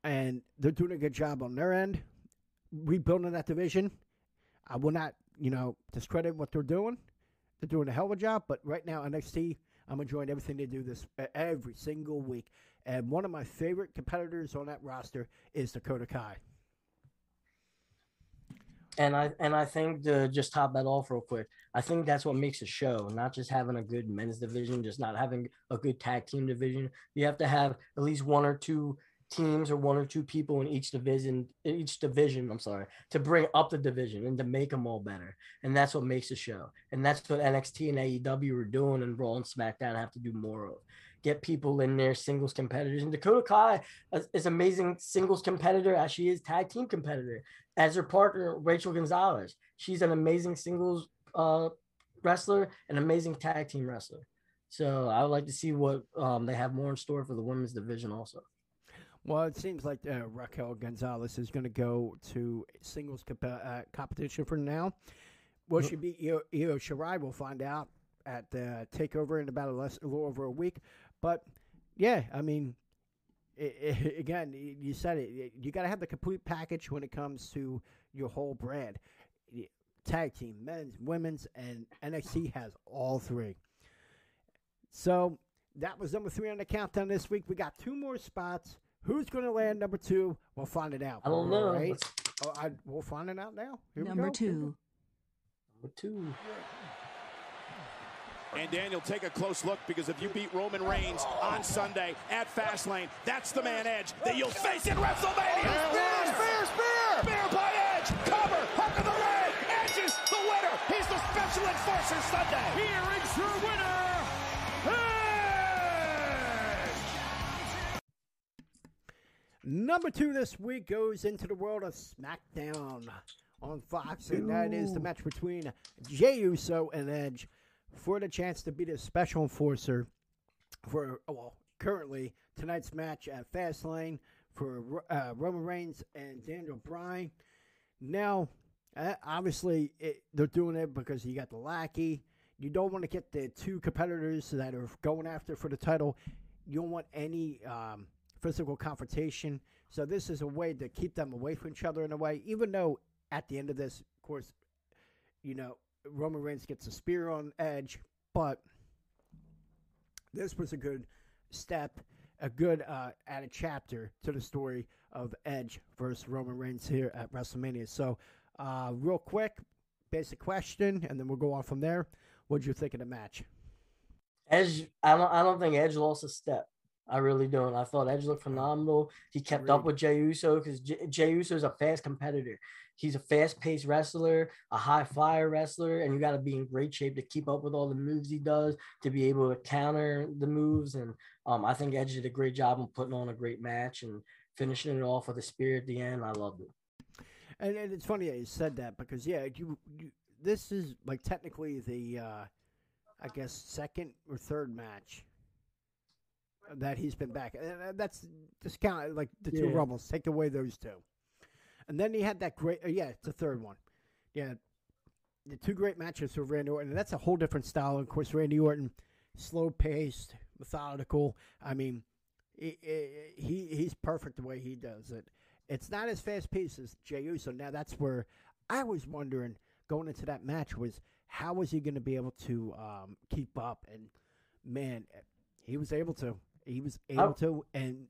and they're doing a good job on their end, rebuilding that division. I will not, discredit what they're doing. They're doing a hell of a job, but right now NXT, I'm enjoying everything they do this every single week. And one of my favorite competitors on that roster is Dakota Kai. And I think to just top that off real quick, I think that's what makes a show, not just having a good men's division, just not having a good tag team division. You have to have at least one or two teams or one or two people in each division, to bring up the division and to make them all better. And that's what makes a show. And that's what NXT and AEW are doing, and Raw and SmackDown have to do more of. Get people in there, singles competitors. And Dakota Kai is an amazing singles competitor as she is tag team competitor. As her partner, Rachel Gonzalez, she's an amazing singles wrestler, an amazing tag team wrestler. So I would like to see what they have more in store for the women's division also. Well, it seems like Raquel Gonzalez is going to go to singles competition for now. Will she beat Io Shirai? We'll find out at the TakeOver in about a little over a week. But, yeah, I mean, again, you said it. You got to have the complete package when it comes to your whole brand. Tag team, men's, women's, and NXT has all three. So that was number 3 on the countdown this week. We got 2 more spots. Who's going to land number 2? We'll find it out. I don't know. Right? We'll find it out now. Here we go. Number two. And Daniel, take a close look, because if you beat Roman Reigns on Sunday at Fastlane, that's the man Edge that you'll face in WrestleMania. Spear by Edge. Cover. Hook of the leg. Edge is the winner. He's the special enforcer Sunday. Here is your winner, Edge. Number 2 this week goes into the world of SmackDown on Fox, and that is the match between Jey Uso and Edge for the chance to be the special enforcer for, currently tonight's match at Fastlane for Roman Reigns and Daniel Bryan. Now, obviously, they're doing it because you got the lackey. You don't want to get the 2 competitors that are going after for the title. You don't want any physical confrontation. So this is a way to keep them away from each other in a way, even though at the end of this, of course, Roman Reigns gets a spear on Edge, but This was a good step, a good added chapter to the story of Edge versus Roman Reigns here at WrestleMania. So, real quick, basic question, and then we'll go on from there. What'd you think of the match? Edge, I don't think Edge lost a step. I really don't. I thought Edge looked phenomenal. He kept up with Jey Uso because Jey Uso is a fast competitor. He's a fast-paced wrestler, a high-flyer wrestler, and you got to be in great shape to keep up with all the moves he does, to be able to counter the moves. And I think Edge did a great job of putting on a great match and finishing it off with a spear at the end. I loved it. And it's funny that you said that because, yeah, you this is like technically the, I guess, second or third match that he's been back. That's discounted, like the two Rumbles. Take away those two. And then he had that great, it's the third one. Yeah, the two great matches with Randy Orton. And that's a whole different style. Of course, Randy Orton, slow-paced, methodical. I mean, he's perfect the way he does it. It's not as fast-paced as Jey Uso. Now, that's where I was wondering going into that match was how was he going to be able to keep up? And, man, he was able to. He was able to, and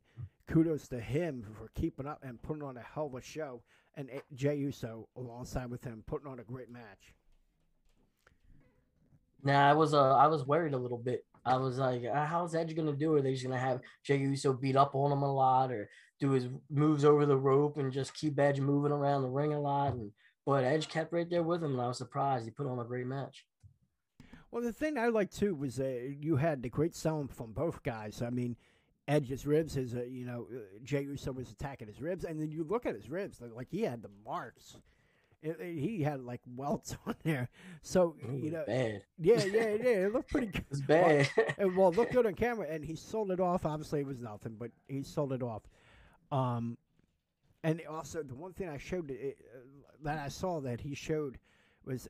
kudos to him for keeping up and putting on a hell of a show. And Jey Uso alongside with him, putting on a great match. Now, I was worried a little bit. I was like, how's Edge going to do it? Are they just going to have Jey Uso beat up on him a lot or do his moves over the rope and just keep Edge moving around the ring a lot? But Edge kept right there with him, and I was surprised. He put on a great match. Well, the thing I liked, too, was you had the great selling from both guys. I mean, Edge's ribs, Jey Uso was attacking his ribs. And then you look at his ribs, like he had the marks. He had, like, welts on there. So, bad. Yeah, it looked pretty good. It was bad. Well, it looked good on camera. And he sold it off. Obviously, it was nothing, but he sold it off. And also, the one thing that he showed was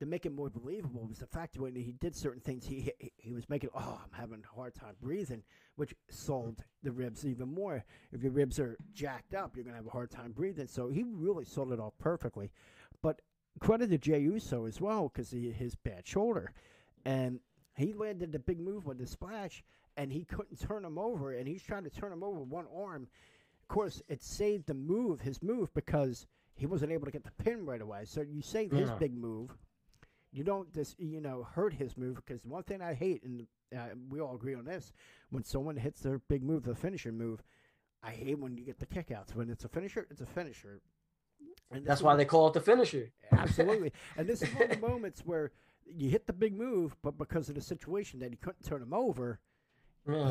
to make it more believable was the fact when he did certain things, he was making, I'm having a hard time breathing, which sold the ribs even more. If your ribs are jacked up, you're going to have a hard time breathing. So he really sold it all perfectly. But credit to Jey Uso as well because his bad shoulder. And he landed the big move with the splash, and he couldn't turn him over, and he's trying to turn him over with one arm. Of course, it saved his move, because he wasn't able to get the pin right away. So you save his big move. You don't hurt his move, because one thing I hate, and we all agree on this, when someone hits their big move, the finisher move, I hate when you get the kickouts. When it's a finisher, it's a finisher. And that's why they call it the finisher. Absolutely. And this is one of the moments where you hit the big move, but because of the situation that he couldn't turn him over,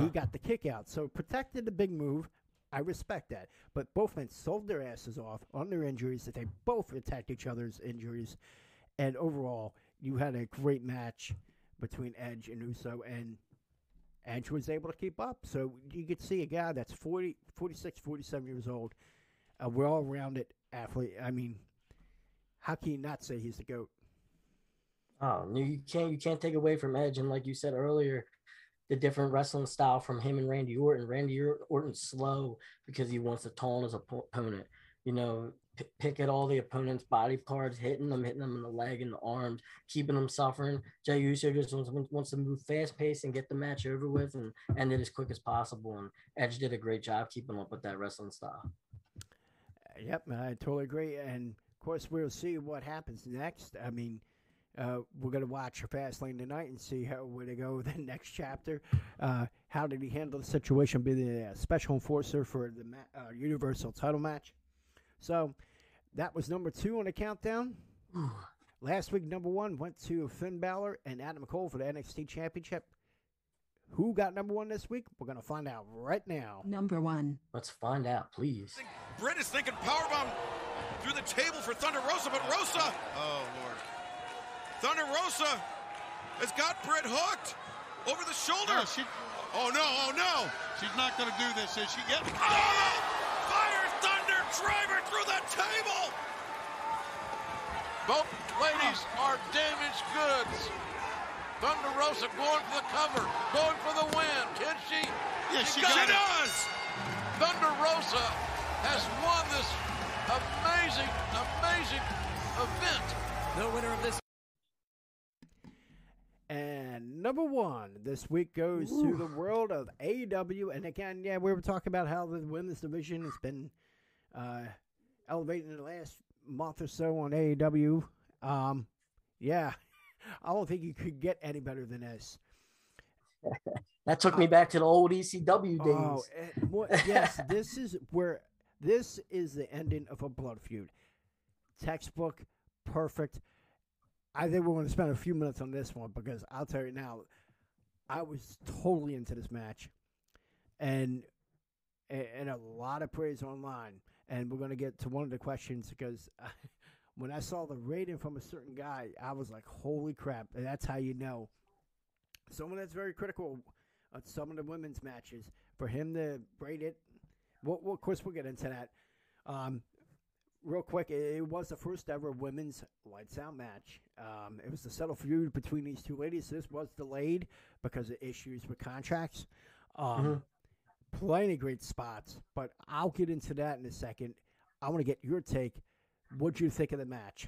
he got the kickout. So protected the big move. I respect that. But both men sold their asses off on their injuries, that they both attacked each other's injuries. And overall, you had a great match between Edge and Uso, and Edge was able to keep up. So you could see a guy that's 40, 46, 47 years old, a well-rounded athlete. I mean, how can you not say he's the GOAT? Oh, you can't take away from Edge. And like you said earlier, the different wrestling style from him and Randy Orton. Randy Orton's slow because he wants to taunt his opponent. Pick at all the opponent's body parts, hitting them in the leg and the arms, keeping them suffering. Jey Uso just wants to move fast-paced and get the match over with and end it as quick as possible. And Edge did a great job keeping up with that wrestling style. Yep, I totally agree. And, of course, we'll see what happens next. I mean, we're going to watch Fastlane tonight and see where they go the next chapter. How did he handle the situation, be the special enforcer for the Universal title match? So that was number 2 on the countdown. Last week, number 1 went to Finn Balor and Adam Cole for the NXT Championship. Who got number 1 this week? We're going to find out right now. Number 1. Let's find out, please. Britt is thinking powerbomb through the table for Thunder Rosa, but Rosa... Oh, Lord. Thunder Rosa has got Britt hooked over the shoulder. No, oh, no. She's not going to do this, is she? Yet? Oh! Driver through the table. Both ladies are damaged goods. Thunder Rosa going for the cover, going for the win. Can she? Yes, she got it. Does. Thunder Rosa has won this amazing event. The winner of this. And number one this week goes to the world of AEW. And again, yeah, we were talking about how the women's division has been elevated in the last month or so on AEW. Yeah, I don't think you could get any better than this. That took me back to the old ECW days. Oh, yes, this is the ending of a blood feud. Textbook, perfect. I think we're going to spend a few minutes on this one because I'll tell you now, I was totally into this match, and a lot of praise online. And we're going to get to one of the questions because when I saw the rating from a certain guy, I was like, holy crap, that's how you know. Someone that's very critical of some of the women's matches, for him to rate it, well, of course we'll get into that. Real quick, it was the first ever women's lights out match. It was the subtle feud between these two ladies. This was delayed because of issues with contracts. Plenty of great spots, but I'll get into that in a second. I want to get your take. What'd you think of the match?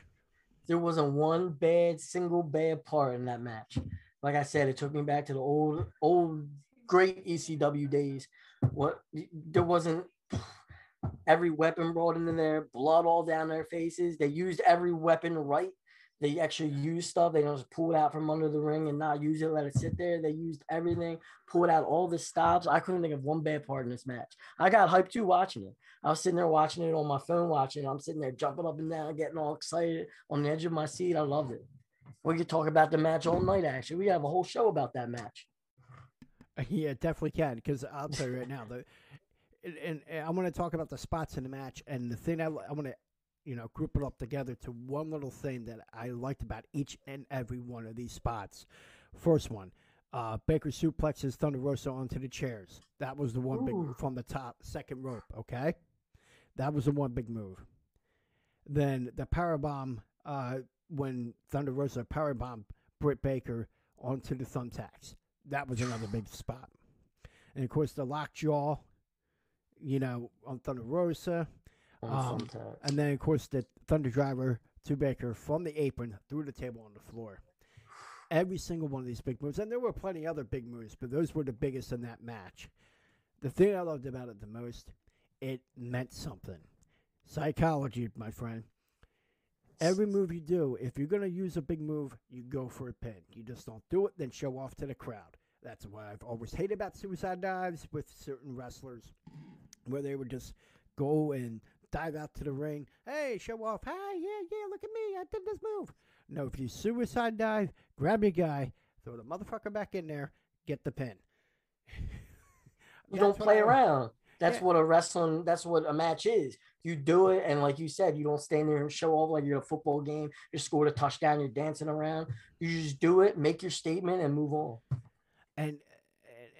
There wasn't one single bad part in that match. Like I said, it took me back to the old great ECW days. There wasn't. Every weapon brought in there, blood all down their faces. They used every weapon right. They actually used stuff. They don't just pull it out from under the ring and not use it, let it sit there. They used everything, pulled out all the stops. I couldn't think of one bad part in this match. I got hyped too watching it. I was sitting there watching it on my phone, I'm sitting there jumping up and down, getting all excited on the edge of my seat. I loved it. We could talk about the match all night, actually. We have a whole show about that match. Yeah, definitely can, because I'll tell you right now, And I want to talk about the spots in the match, and the thing I want to, group it up together to one little thing that I liked about each and every one of these spots. First one, Baker suplexes Thunder Rosa onto the chairs. That was the one big from the top, second rope, okay? That was the one big move. Then the powerbomb, when Thunder Rosa powerbombed Britt Baker onto the thumbtacks. That was another big spot. And, of course, the lockjaw, on Thunder Rosa. And then, of course, the Thunder Driver to Baker from the apron through the table on the floor. Every single one of these big moves. And there were plenty other big moves, but those were the biggest in that match. The thing I loved about it the most, it meant something. Psychology, my friend. Every move you do, if you're going to use a big move, you go for a pin. You just don't do it, then show off to the crowd. That's what I've always hated about suicide dives with certain wrestlers, where they would just go and dive out to the ring. Hey, show off. Hi, yeah, look at me. I did this move. No, if you suicide dive, grab your guy, throw the motherfucker back in there, get the pin. You don't play around. That's what that's what a match is. You do it, and like you said, you don't stand there and show off like you're a football game. You scored a touchdown, you're dancing around. You just do it, make your statement, and move on.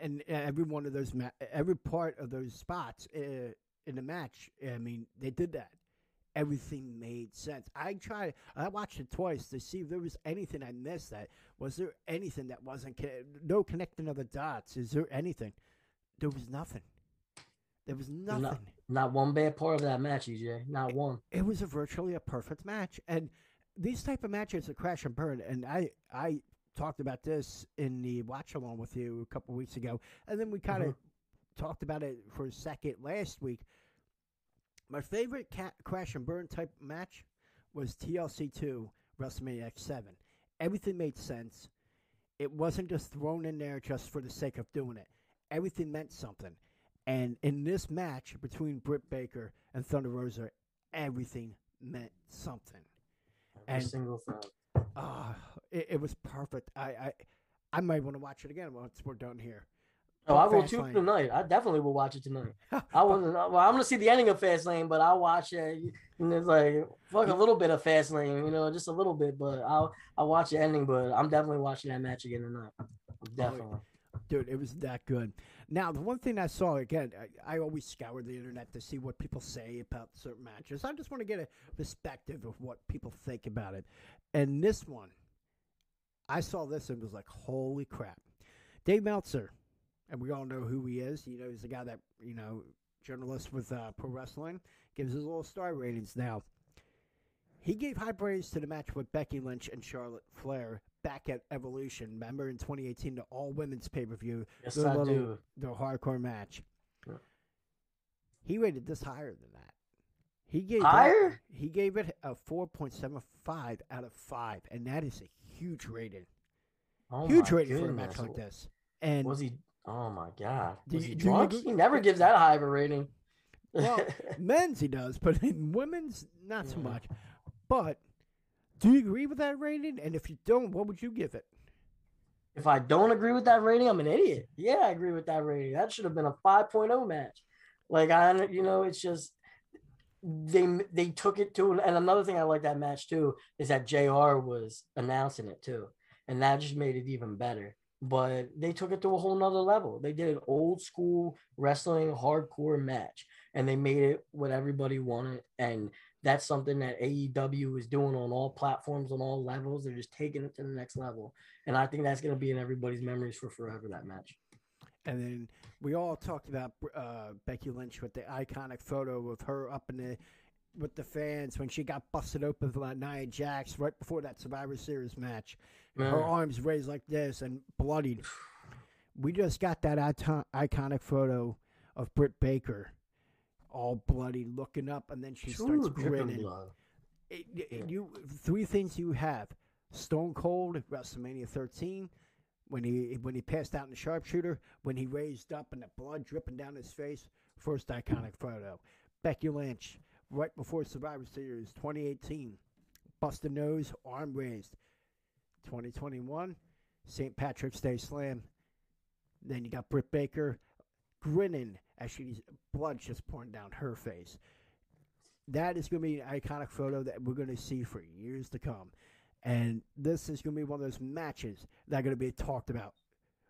And every one of those, every part of those spots in the match, I mean, they did that. Everything made sense. I watched it twice to see if there was anything I missed. Was there anything that wasn't, no connecting of the dots? Is there anything? There was nothing. Not one bad part of that match, EJ. Not one. It was virtually a perfect match. And these type of matches are crash and burn. And I talked about this in the watch along with you a couple of weeks ago, and then we kind of talked about it for a second last week. My favorite crash and burn type match was TLC 2 WrestleMania X7. Everything made sense. It wasn't just thrown in there just for the sake of doing it. Everything meant something. And in this match between Britt Baker and Thunder Rosa, everything meant something. Every single thing. It was perfect. I might want to watch it again once we're done here. Oh, I will too tonight. I definitely will watch it tonight. I'm gonna see the ending of Fastlane, but I'll watch it. And it's like a little bit of Fastlane, just a little bit. But I'll watch the ending. But I'm definitely watching that match again tonight. Definitely, dude. It was that good. Now, the one thing I saw again, I always scour the internet to see what people say about certain matches. I just want to get a perspective of what people think about it. And this one, I saw this and was like, holy crap. Dave Meltzer, and we all know who he is. He's the guy that, journalist with pro wrestling, gives his little star ratings now. He gave high praise to the match with Becky Lynch and Charlotte Flair back at Evolution, remember, in 2018, the all-women's pay-per-view. Yes, I do. The hardcore match. Yeah. He rated this higher than that. He gave higher? That, he gave it a 4.75 out of 5, and that is a huge rating. Oh, huge rating for a match like this. And was he... Oh, my God. Was he drunk? He never gives that high of a rating. Well, men's he does, but in women's, not so much. But... do you agree with that rating? And if you don't, what would you give it? If I don't agree with that rating, I'm an idiot. Yeah, I agree with that rating. That should have been a 5.0 match. Like, I, you know, it's just they took it to, and another thing I like that match too is that JR was announcing it too, and that just made it even better. But they took it to a whole nother level. They did an old school wrestling hardcore match, and they made it what everybody wanted. And that's something that AEW is doing on all platforms, on all levels. They're just taking it to the next level. And I think that's going to be in everybody's memories for forever, that match. And then we all talked about Becky Lynch with the iconic photo of her up in the with the fans when she got busted open by Nia Jax right before that Survivor Series match. Man. Her arms raised like this and bloodied. We just got that iconic photo of Britt Baker, all bloody, looking up, and then she starts grinning. You three things you have: Stone Cold at WrestleMania 13, when he passed out in the sharpshooter, when he raised up and the blood dripping down his face. First iconic photo. Becky Lynch right before Survivor Series 2018, busted nose, arm raised. 2021, St. Patrick's Day Slam. Then you got Britt Baker grinning as she's blood just pouring down her face. That is going to be an iconic photo that we're going to see for years to come. And this is going to be one of those matches that are going to be talked about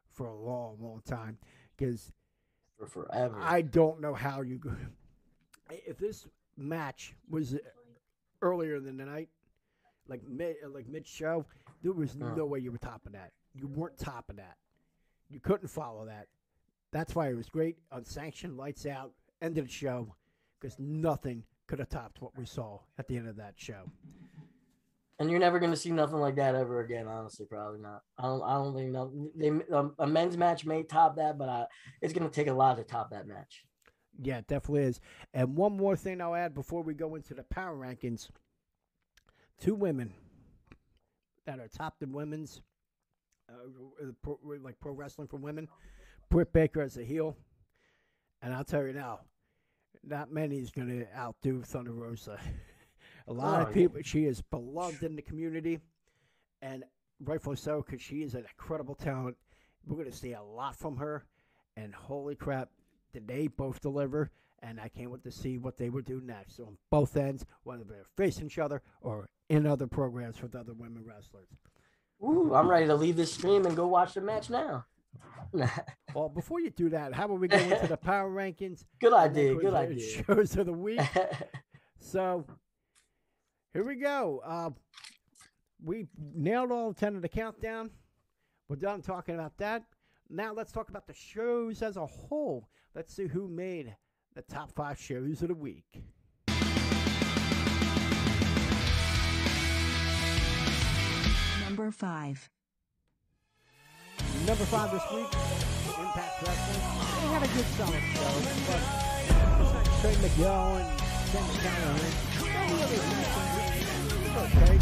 for a long, long time. Because for forever. I don't know how you go. If this match was earlier in the night, like mid-show, there was no way you were topping that. You weren't topping that. You couldn't follow that. That's why it was great. Unsanctioned, lights out, end of the show, because nothing could have topped what we saw at the end of that show. And you're never going to see nothing like that ever again, honestly, probably not. I don't think a men's match may top that, but it's going to take a lot to top that match. Yeah, it definitely is. And one more thing I'll add before we go into the power rankings. Two women that are topped in women's, pro wrestling for women. Britt Baker as a heel, and I'll tell you now, not many is going to outdo Thunder Rosa. A lot of people, she is beloved in the community, and rightfully so, because she is an incredible talent. We're going to see a lot from her, and holy crap, did they both deliver, and I can't wait to see what they would do next on both ends, whether they're facing each other or in other programs with other women wrestlers. Ooh, I'm ready to leave this stream and go watch the match now. Well, before you do that, how about we go into the power rankings? Good idea. Shows of the week. So, here we go. We nailed all 10 of the countdown. We're done talking about that. Now let's talk about the shows as a whole. Let's see who made the top 5 shows of the week. Number 5. Number 5 this week, Impact Wrestling. They had a good solid show, but it's like Trey Miguel and Sami Callihan. Okay,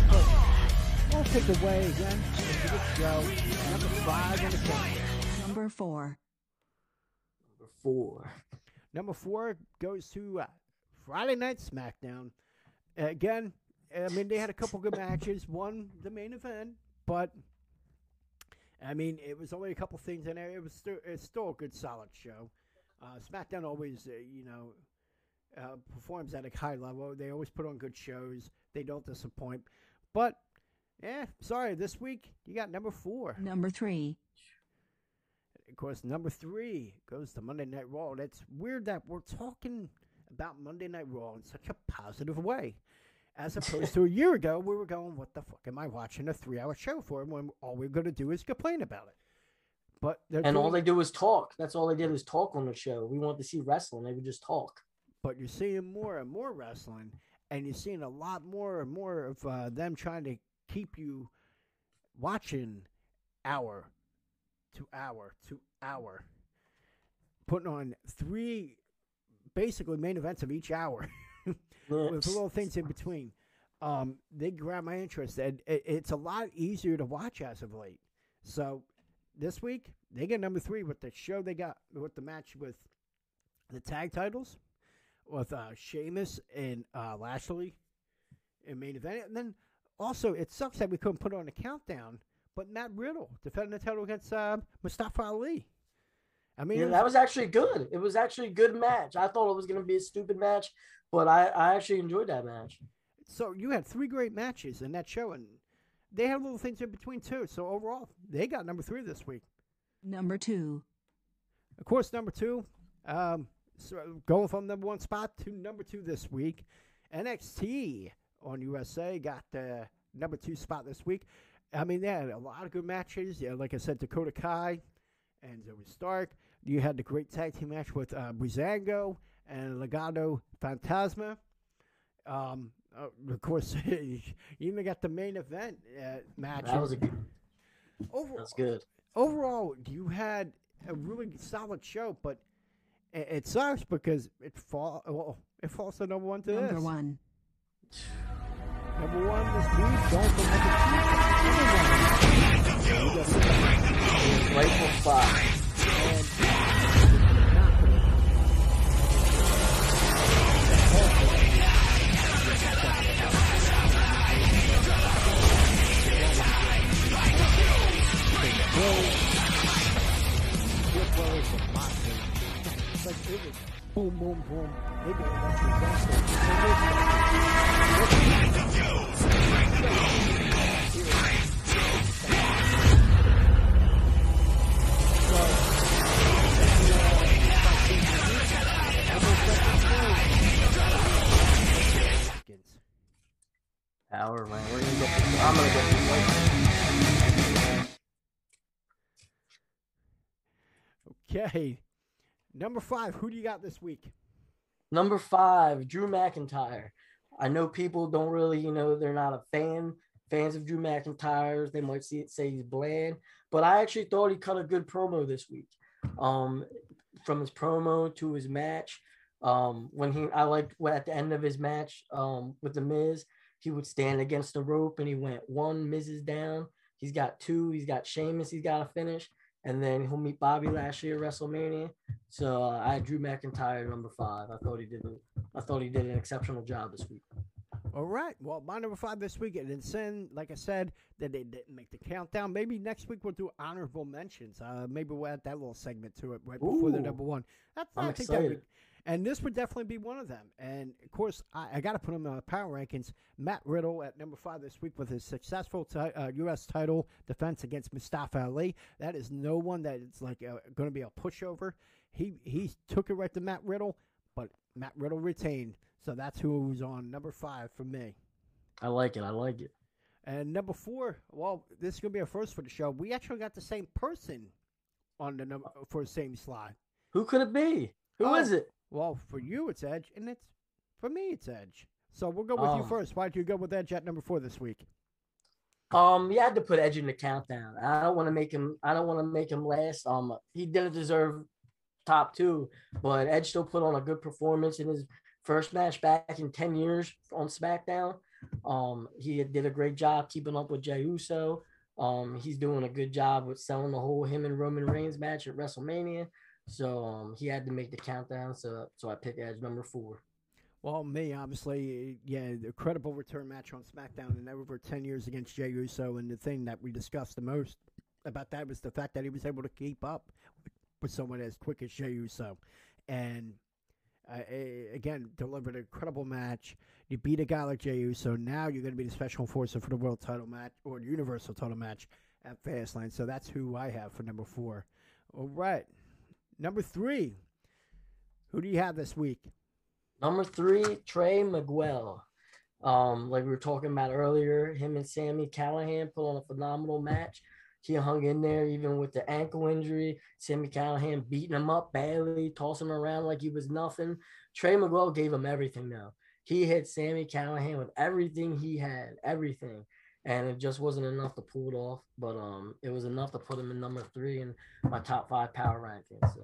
but I'll take it away again. It's a good show. Number 5 on the count. Number 4. Number 4 goes to Friday Night SmackDown. Again, I mean, they had a couple good matches. One, the main event, but... I mean, it was only a couple things in there. It's still a good, solid show. SmackDown always, performs at a high level. They always put on good shows. They don't disappoint. But, sorry, this week you got number 4. Number 3. Of course, number 3 goes to Monday Night Raw. And it's weird that we're talking about Monday Night Raw in such a positive way. As opposed to a year ago, we were going, what the fuck am I watching a 3-hour show for when all we're going to do is complain about it? But all they do is talk. That's all they did was talk on the show. We want to see wrestling. They would just talk. But you're seeing more and more wrestling, and you're seeing a lot more and more of them trying to keep you watching hour to hour, putting on three basically main events of each hour with little things in between. They grab my interest, and it's a lot easier to watch as of late. So this week they get number three with the show they got with the match with the tag titles with Sheamus and Lashley in main event. And then also it sucks that we couldn't put on a countdown, but Matt Riddle defending the title against Mustafa Ali. I mean, yeah, that was actually good. It was actually a good match. I thought it was going to be a stupid match, but I actually enjoyed that match. So you had three great matches in that show, and they had little things in between too. So overall, they got number three this week. Number two. Of course, number two. So going from number one spot to number two this week. NXT on USA got the number two spot this week. I mean, they had a lot of good matches. Yeah, like I said, Dakota Kai and Zoe Stark. You had the great tag team match with Breezango and Legado Fantasma. Of course, you even got the main event match. That was a good. That's good. Overall, you had a really solid show, but it sucks because it falls to number one to number this. Number one this week. Going for number two. Rightful spot. Boom, boom, boom. They didn't want you to Power, man. We're gonna get this. I'm gonna get this. Okay. Number five, who do you got this week? Number five, Drew McIntyre. I know people don't really, they're not fans of Drew McIntyre. They might say he's bland, but I actually thought he cut a good promo this week. From his promo to his match, at the end of his match with the Miz, he would stand against the rope and he went one, Miz is down. He's got two. He's got Sheamus. He's got a finish. And then he'll meet Bobby Lashley at WrestleMania. So I had Drew McIntyre number five. I thought he did an exceptional job this week. All right. Well, my number five this week, and then, like I said, that they didn't make the countdown. Maybe next week we'll do honorable mentions. Maybe we'll add that little segment to it before the number one. I think excited. And this would definitely be one of them. And of course, I got to put him in the power rankings. Matt Riddle at number five this week with his successful U.S. title defense against Mustafa Ali. That is no one that it's like going to be a pushover. He took it right to Matt Riddle, but Matt Riddle retained. So that's who was on number five for me. I like it. And number four. Well, this is going to be a first for the show. We actually got the same person on the number for the same slide. Who could it be? Who is it? Well, for you, it's Edge, and for me, it's Edge. So we'll go with you first. Why did you go with Edge at number four this week? I had to put Edge in the countdown. I don't want to make him last. He didn't deserve top two, but Edge still put on a good performance in his first match back in 10 years on SmackDown. He did a great job keeping up with Jey Uso. He's doing a good job with selling the whole him and Roman Reigns match at WrestleMania. So he had to make the countdown, so I picked Edge number four. Well, me, obviously, yeah, the credible return match on SmackDown in over 10 years against Jey Uso, and the thing that we discussed the most about that was the fact that he was able to keep up with someone as quick as Jey Uso. And, again, delivered an incredible match. You beat a guy like Jey Uso. Now you're going to be the special enforcer for the world title match or the universal title match at Fastlane. So that's who I have for number four. All right. Number three, who do you have this week? Number three, Trey Miguel. Like we were talking about earlier, him and Sami Callihan put on a phenomenal match. He hung in there even with the ankle injury. Sami Callihan beating him up badly, tossing him around like he was nothing. Trey Miguel gave him everything, though. He hit Sami Callihan with everything he had, everything. and it just wasn't enough to pull it off, but it was enough to put him in number 3 in my top 5 power rankings. So.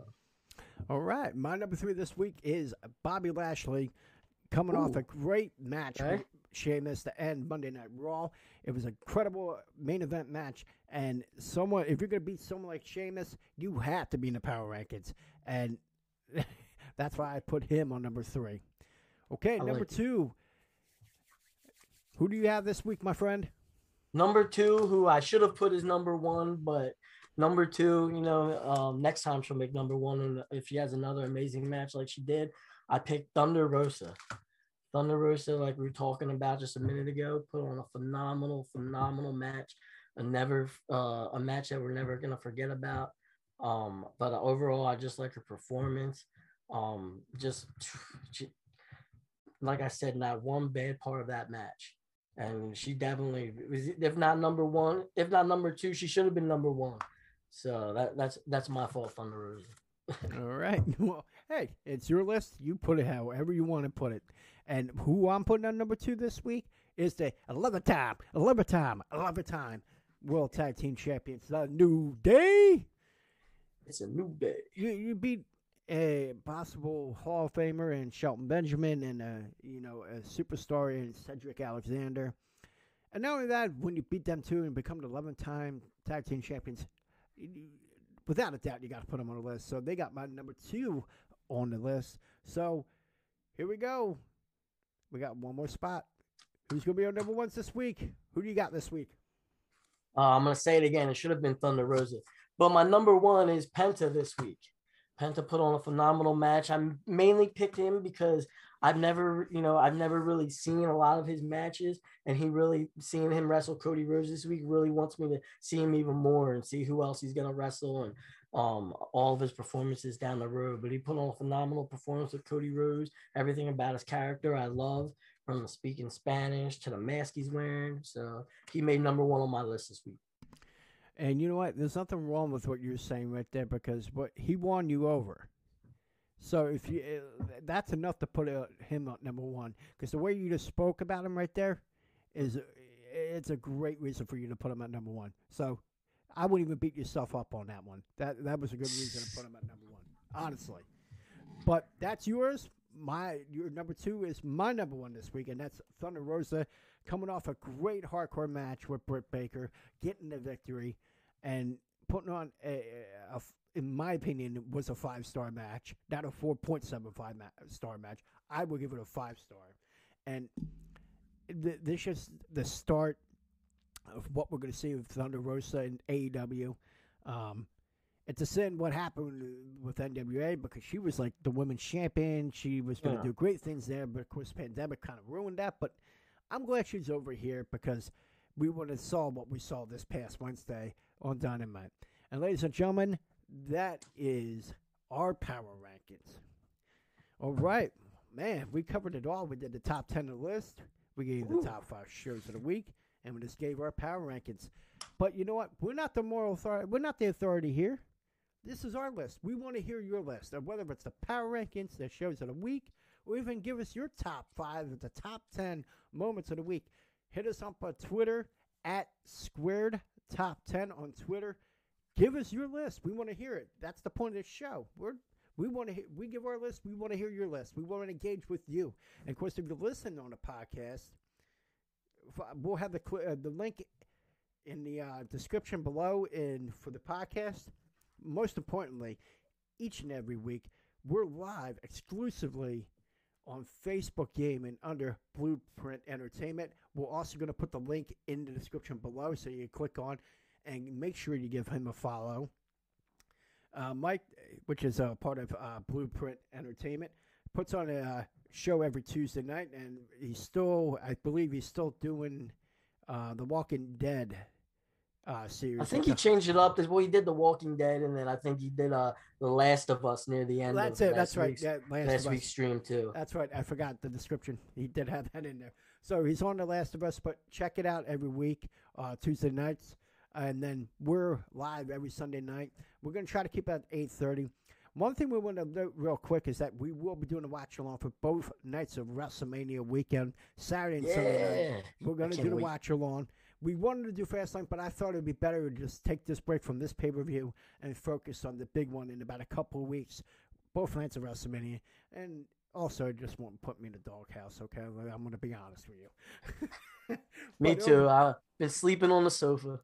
All right, my number 3 this week is Bobby Lashley coming off a great match with Sheamus to end Monday Night Raw. It was an incredible main event match, and someone, if you're going to beat someone like Sheamus, you have to be in the power rankings, and that's why I put him on number 3. Okay, number 2. Who do you have this week, my friend? Number 2, who I should have put as number 1, but number 2, you know, next time she'll make number 1, and if she has another amazing match like she did, I picked Thunder Rosa. Thunder Rosa, like we were talking about just a minute ago, put on a phenomenal, phenomenal match, a match that we're never going to forget about. But overall, I just like her performance. Like I said, not one bad part of that match. And she definitely was, if not number 1, if not number 2, she should have been number 1. So that's my fault, Thunder Rosa. All right. Well, hey, it's your list. You put it however you want to put it. And who I'm putting on number 2 this week is the 11th time World Tag Team Champions, the New Day. It's a new day. You beat a possible Hall of Famer and Shelton Benjamin and a superstar in Cedric Alexander. And not only that, when you beat them too and become the 11th time Tag Team Champions, without a doubt, you got to put them on the list. So they got my number 2 on the list. So here we go. We got one more spot. Who's going to be our number 1s this week? Who do you got this week? I'm going to say it again. It should have been Thunder Rosa. But my number 1 is Penta this week. Penta put on a phenomenal match. I mainly picked him because I've never really seen a lot of his matches, and seeing him wrestle Cody Rhodes this week really wants me to see him even more and see who else he's going to wrestle and all of his performances down the road. But he put on a phenomenal performance with Cody Rhodes. Everything about his character I love, from the speaking Spanish to the mask he's wearing. So he made number 1 on my list this week. And you know what? There's nothing wrong with what you're saying right there, because he won you over. So that's enough to put him at number 1. Because the way you just spoke about him right there, it's a great reason for you to put him at number 1. So I wouldn't even beat yourself up on that one. That was a good reason to put him at number 1, honestly. But that's yours. Your number 2 is my number 1 this week, and that's Thunder Rosa coming off a great hardcore match with Britt Baker, getting the victory, and putting on a in my opinion, was a 5-star match, not a 4.75 star match. I would give it a 5-star. And this is the start of what we're going to see with Thunder Rosa and AEW. It's a sin what happened with NWA, because she was like the women's champion. She was going to do great things there, but of course the pandemic kind of ruined that. But I'm glad she's over here, because we would have saw what we saw this past Wednesday on Dynamite. And ladies and gentlemen, that is our power rankings. All right, man, we covered it all. We did the top 10 of the list. We gave you the top 5 shows of the week, and we just gave our power rankings. But you know what? We're not the moral authority. We're not the authority here. This is our list. We want to hear your list, and whether it's the power rankings, the shows of the week, or even give us your top 5 of the top 10 moments of the week. Hit us up on Twitter @SquaredTop10 on Twitter. Give us your list. We want to hear it. That's the point of this show. We give our list. We want to hear your list. We want to engage with you. And of course, if you listen on the podcast, we'll have the link in the description below for the podcast. Most importantly, each and every week, we're live exclusively on Facebook Gaming under Blueprint Entertainment. We're also going to put the link in the description below, so you click on and make sure you give him a follow. Mike, which is a part of Blueprint Entertainment, puts on a show every Tuesday night, and he's still doing the Walking Dead series. I think he changed it up. Well, he did the Walking Dead, and then I think he did the Last of Us near the end. Well, that's it. That's right. Yeah, last week's stream too. That's right. I forgot the description. He did have that in there. So he's on the Last of Us, but check it out every week, Tuesday nights, and then we're live every Sunday night. We're going to try to keep it at 8:30. One thing we want to note real quick is that we will be doing a watch-along for both nights of WrestleMania weekend, Saturday and Sunday night. We're going to do the watch-along. We wanted to do Fastlane, but I thought it would be better to just take this break from this pay-per-view and focus on the big one in about a couple of weeks, both nights of WrestleMania. And also, it just won't put me in the doghouse, okay? I'm going to be honest with you. Me too. I've been sleeping on the sofa.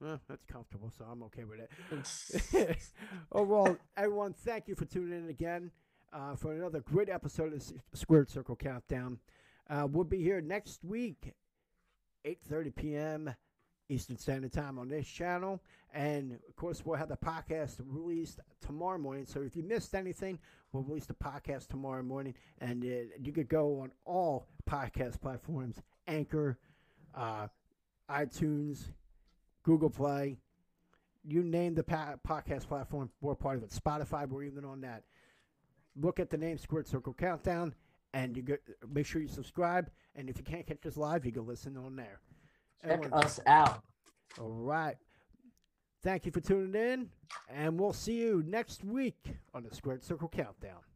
Well, that's comfortable, so I'm okay with it. Overall, everyone, thank you for tuning in again for another great episode of Squared Circle Countdown. We'll be here next week, 8:30 p.m. Eastern Standard Time on this channel. And, of course, we'll have the podcast released tomorrow morning. So if you missed anything, we'll release the podcast tomorrow morning. And you could go on all podcast platforms, Anchor, iTunes, Google Play, you name the podcast platform, we're part of it. Spotify, we're even on that. Look at the name Squared Circle Countdown, and you go, make sure you subscribe. And if you can't catch us live, you can listen on there. Check us out. All right. Thank you for tuning in, and we'll see you next week on the Squared Circle Countdown.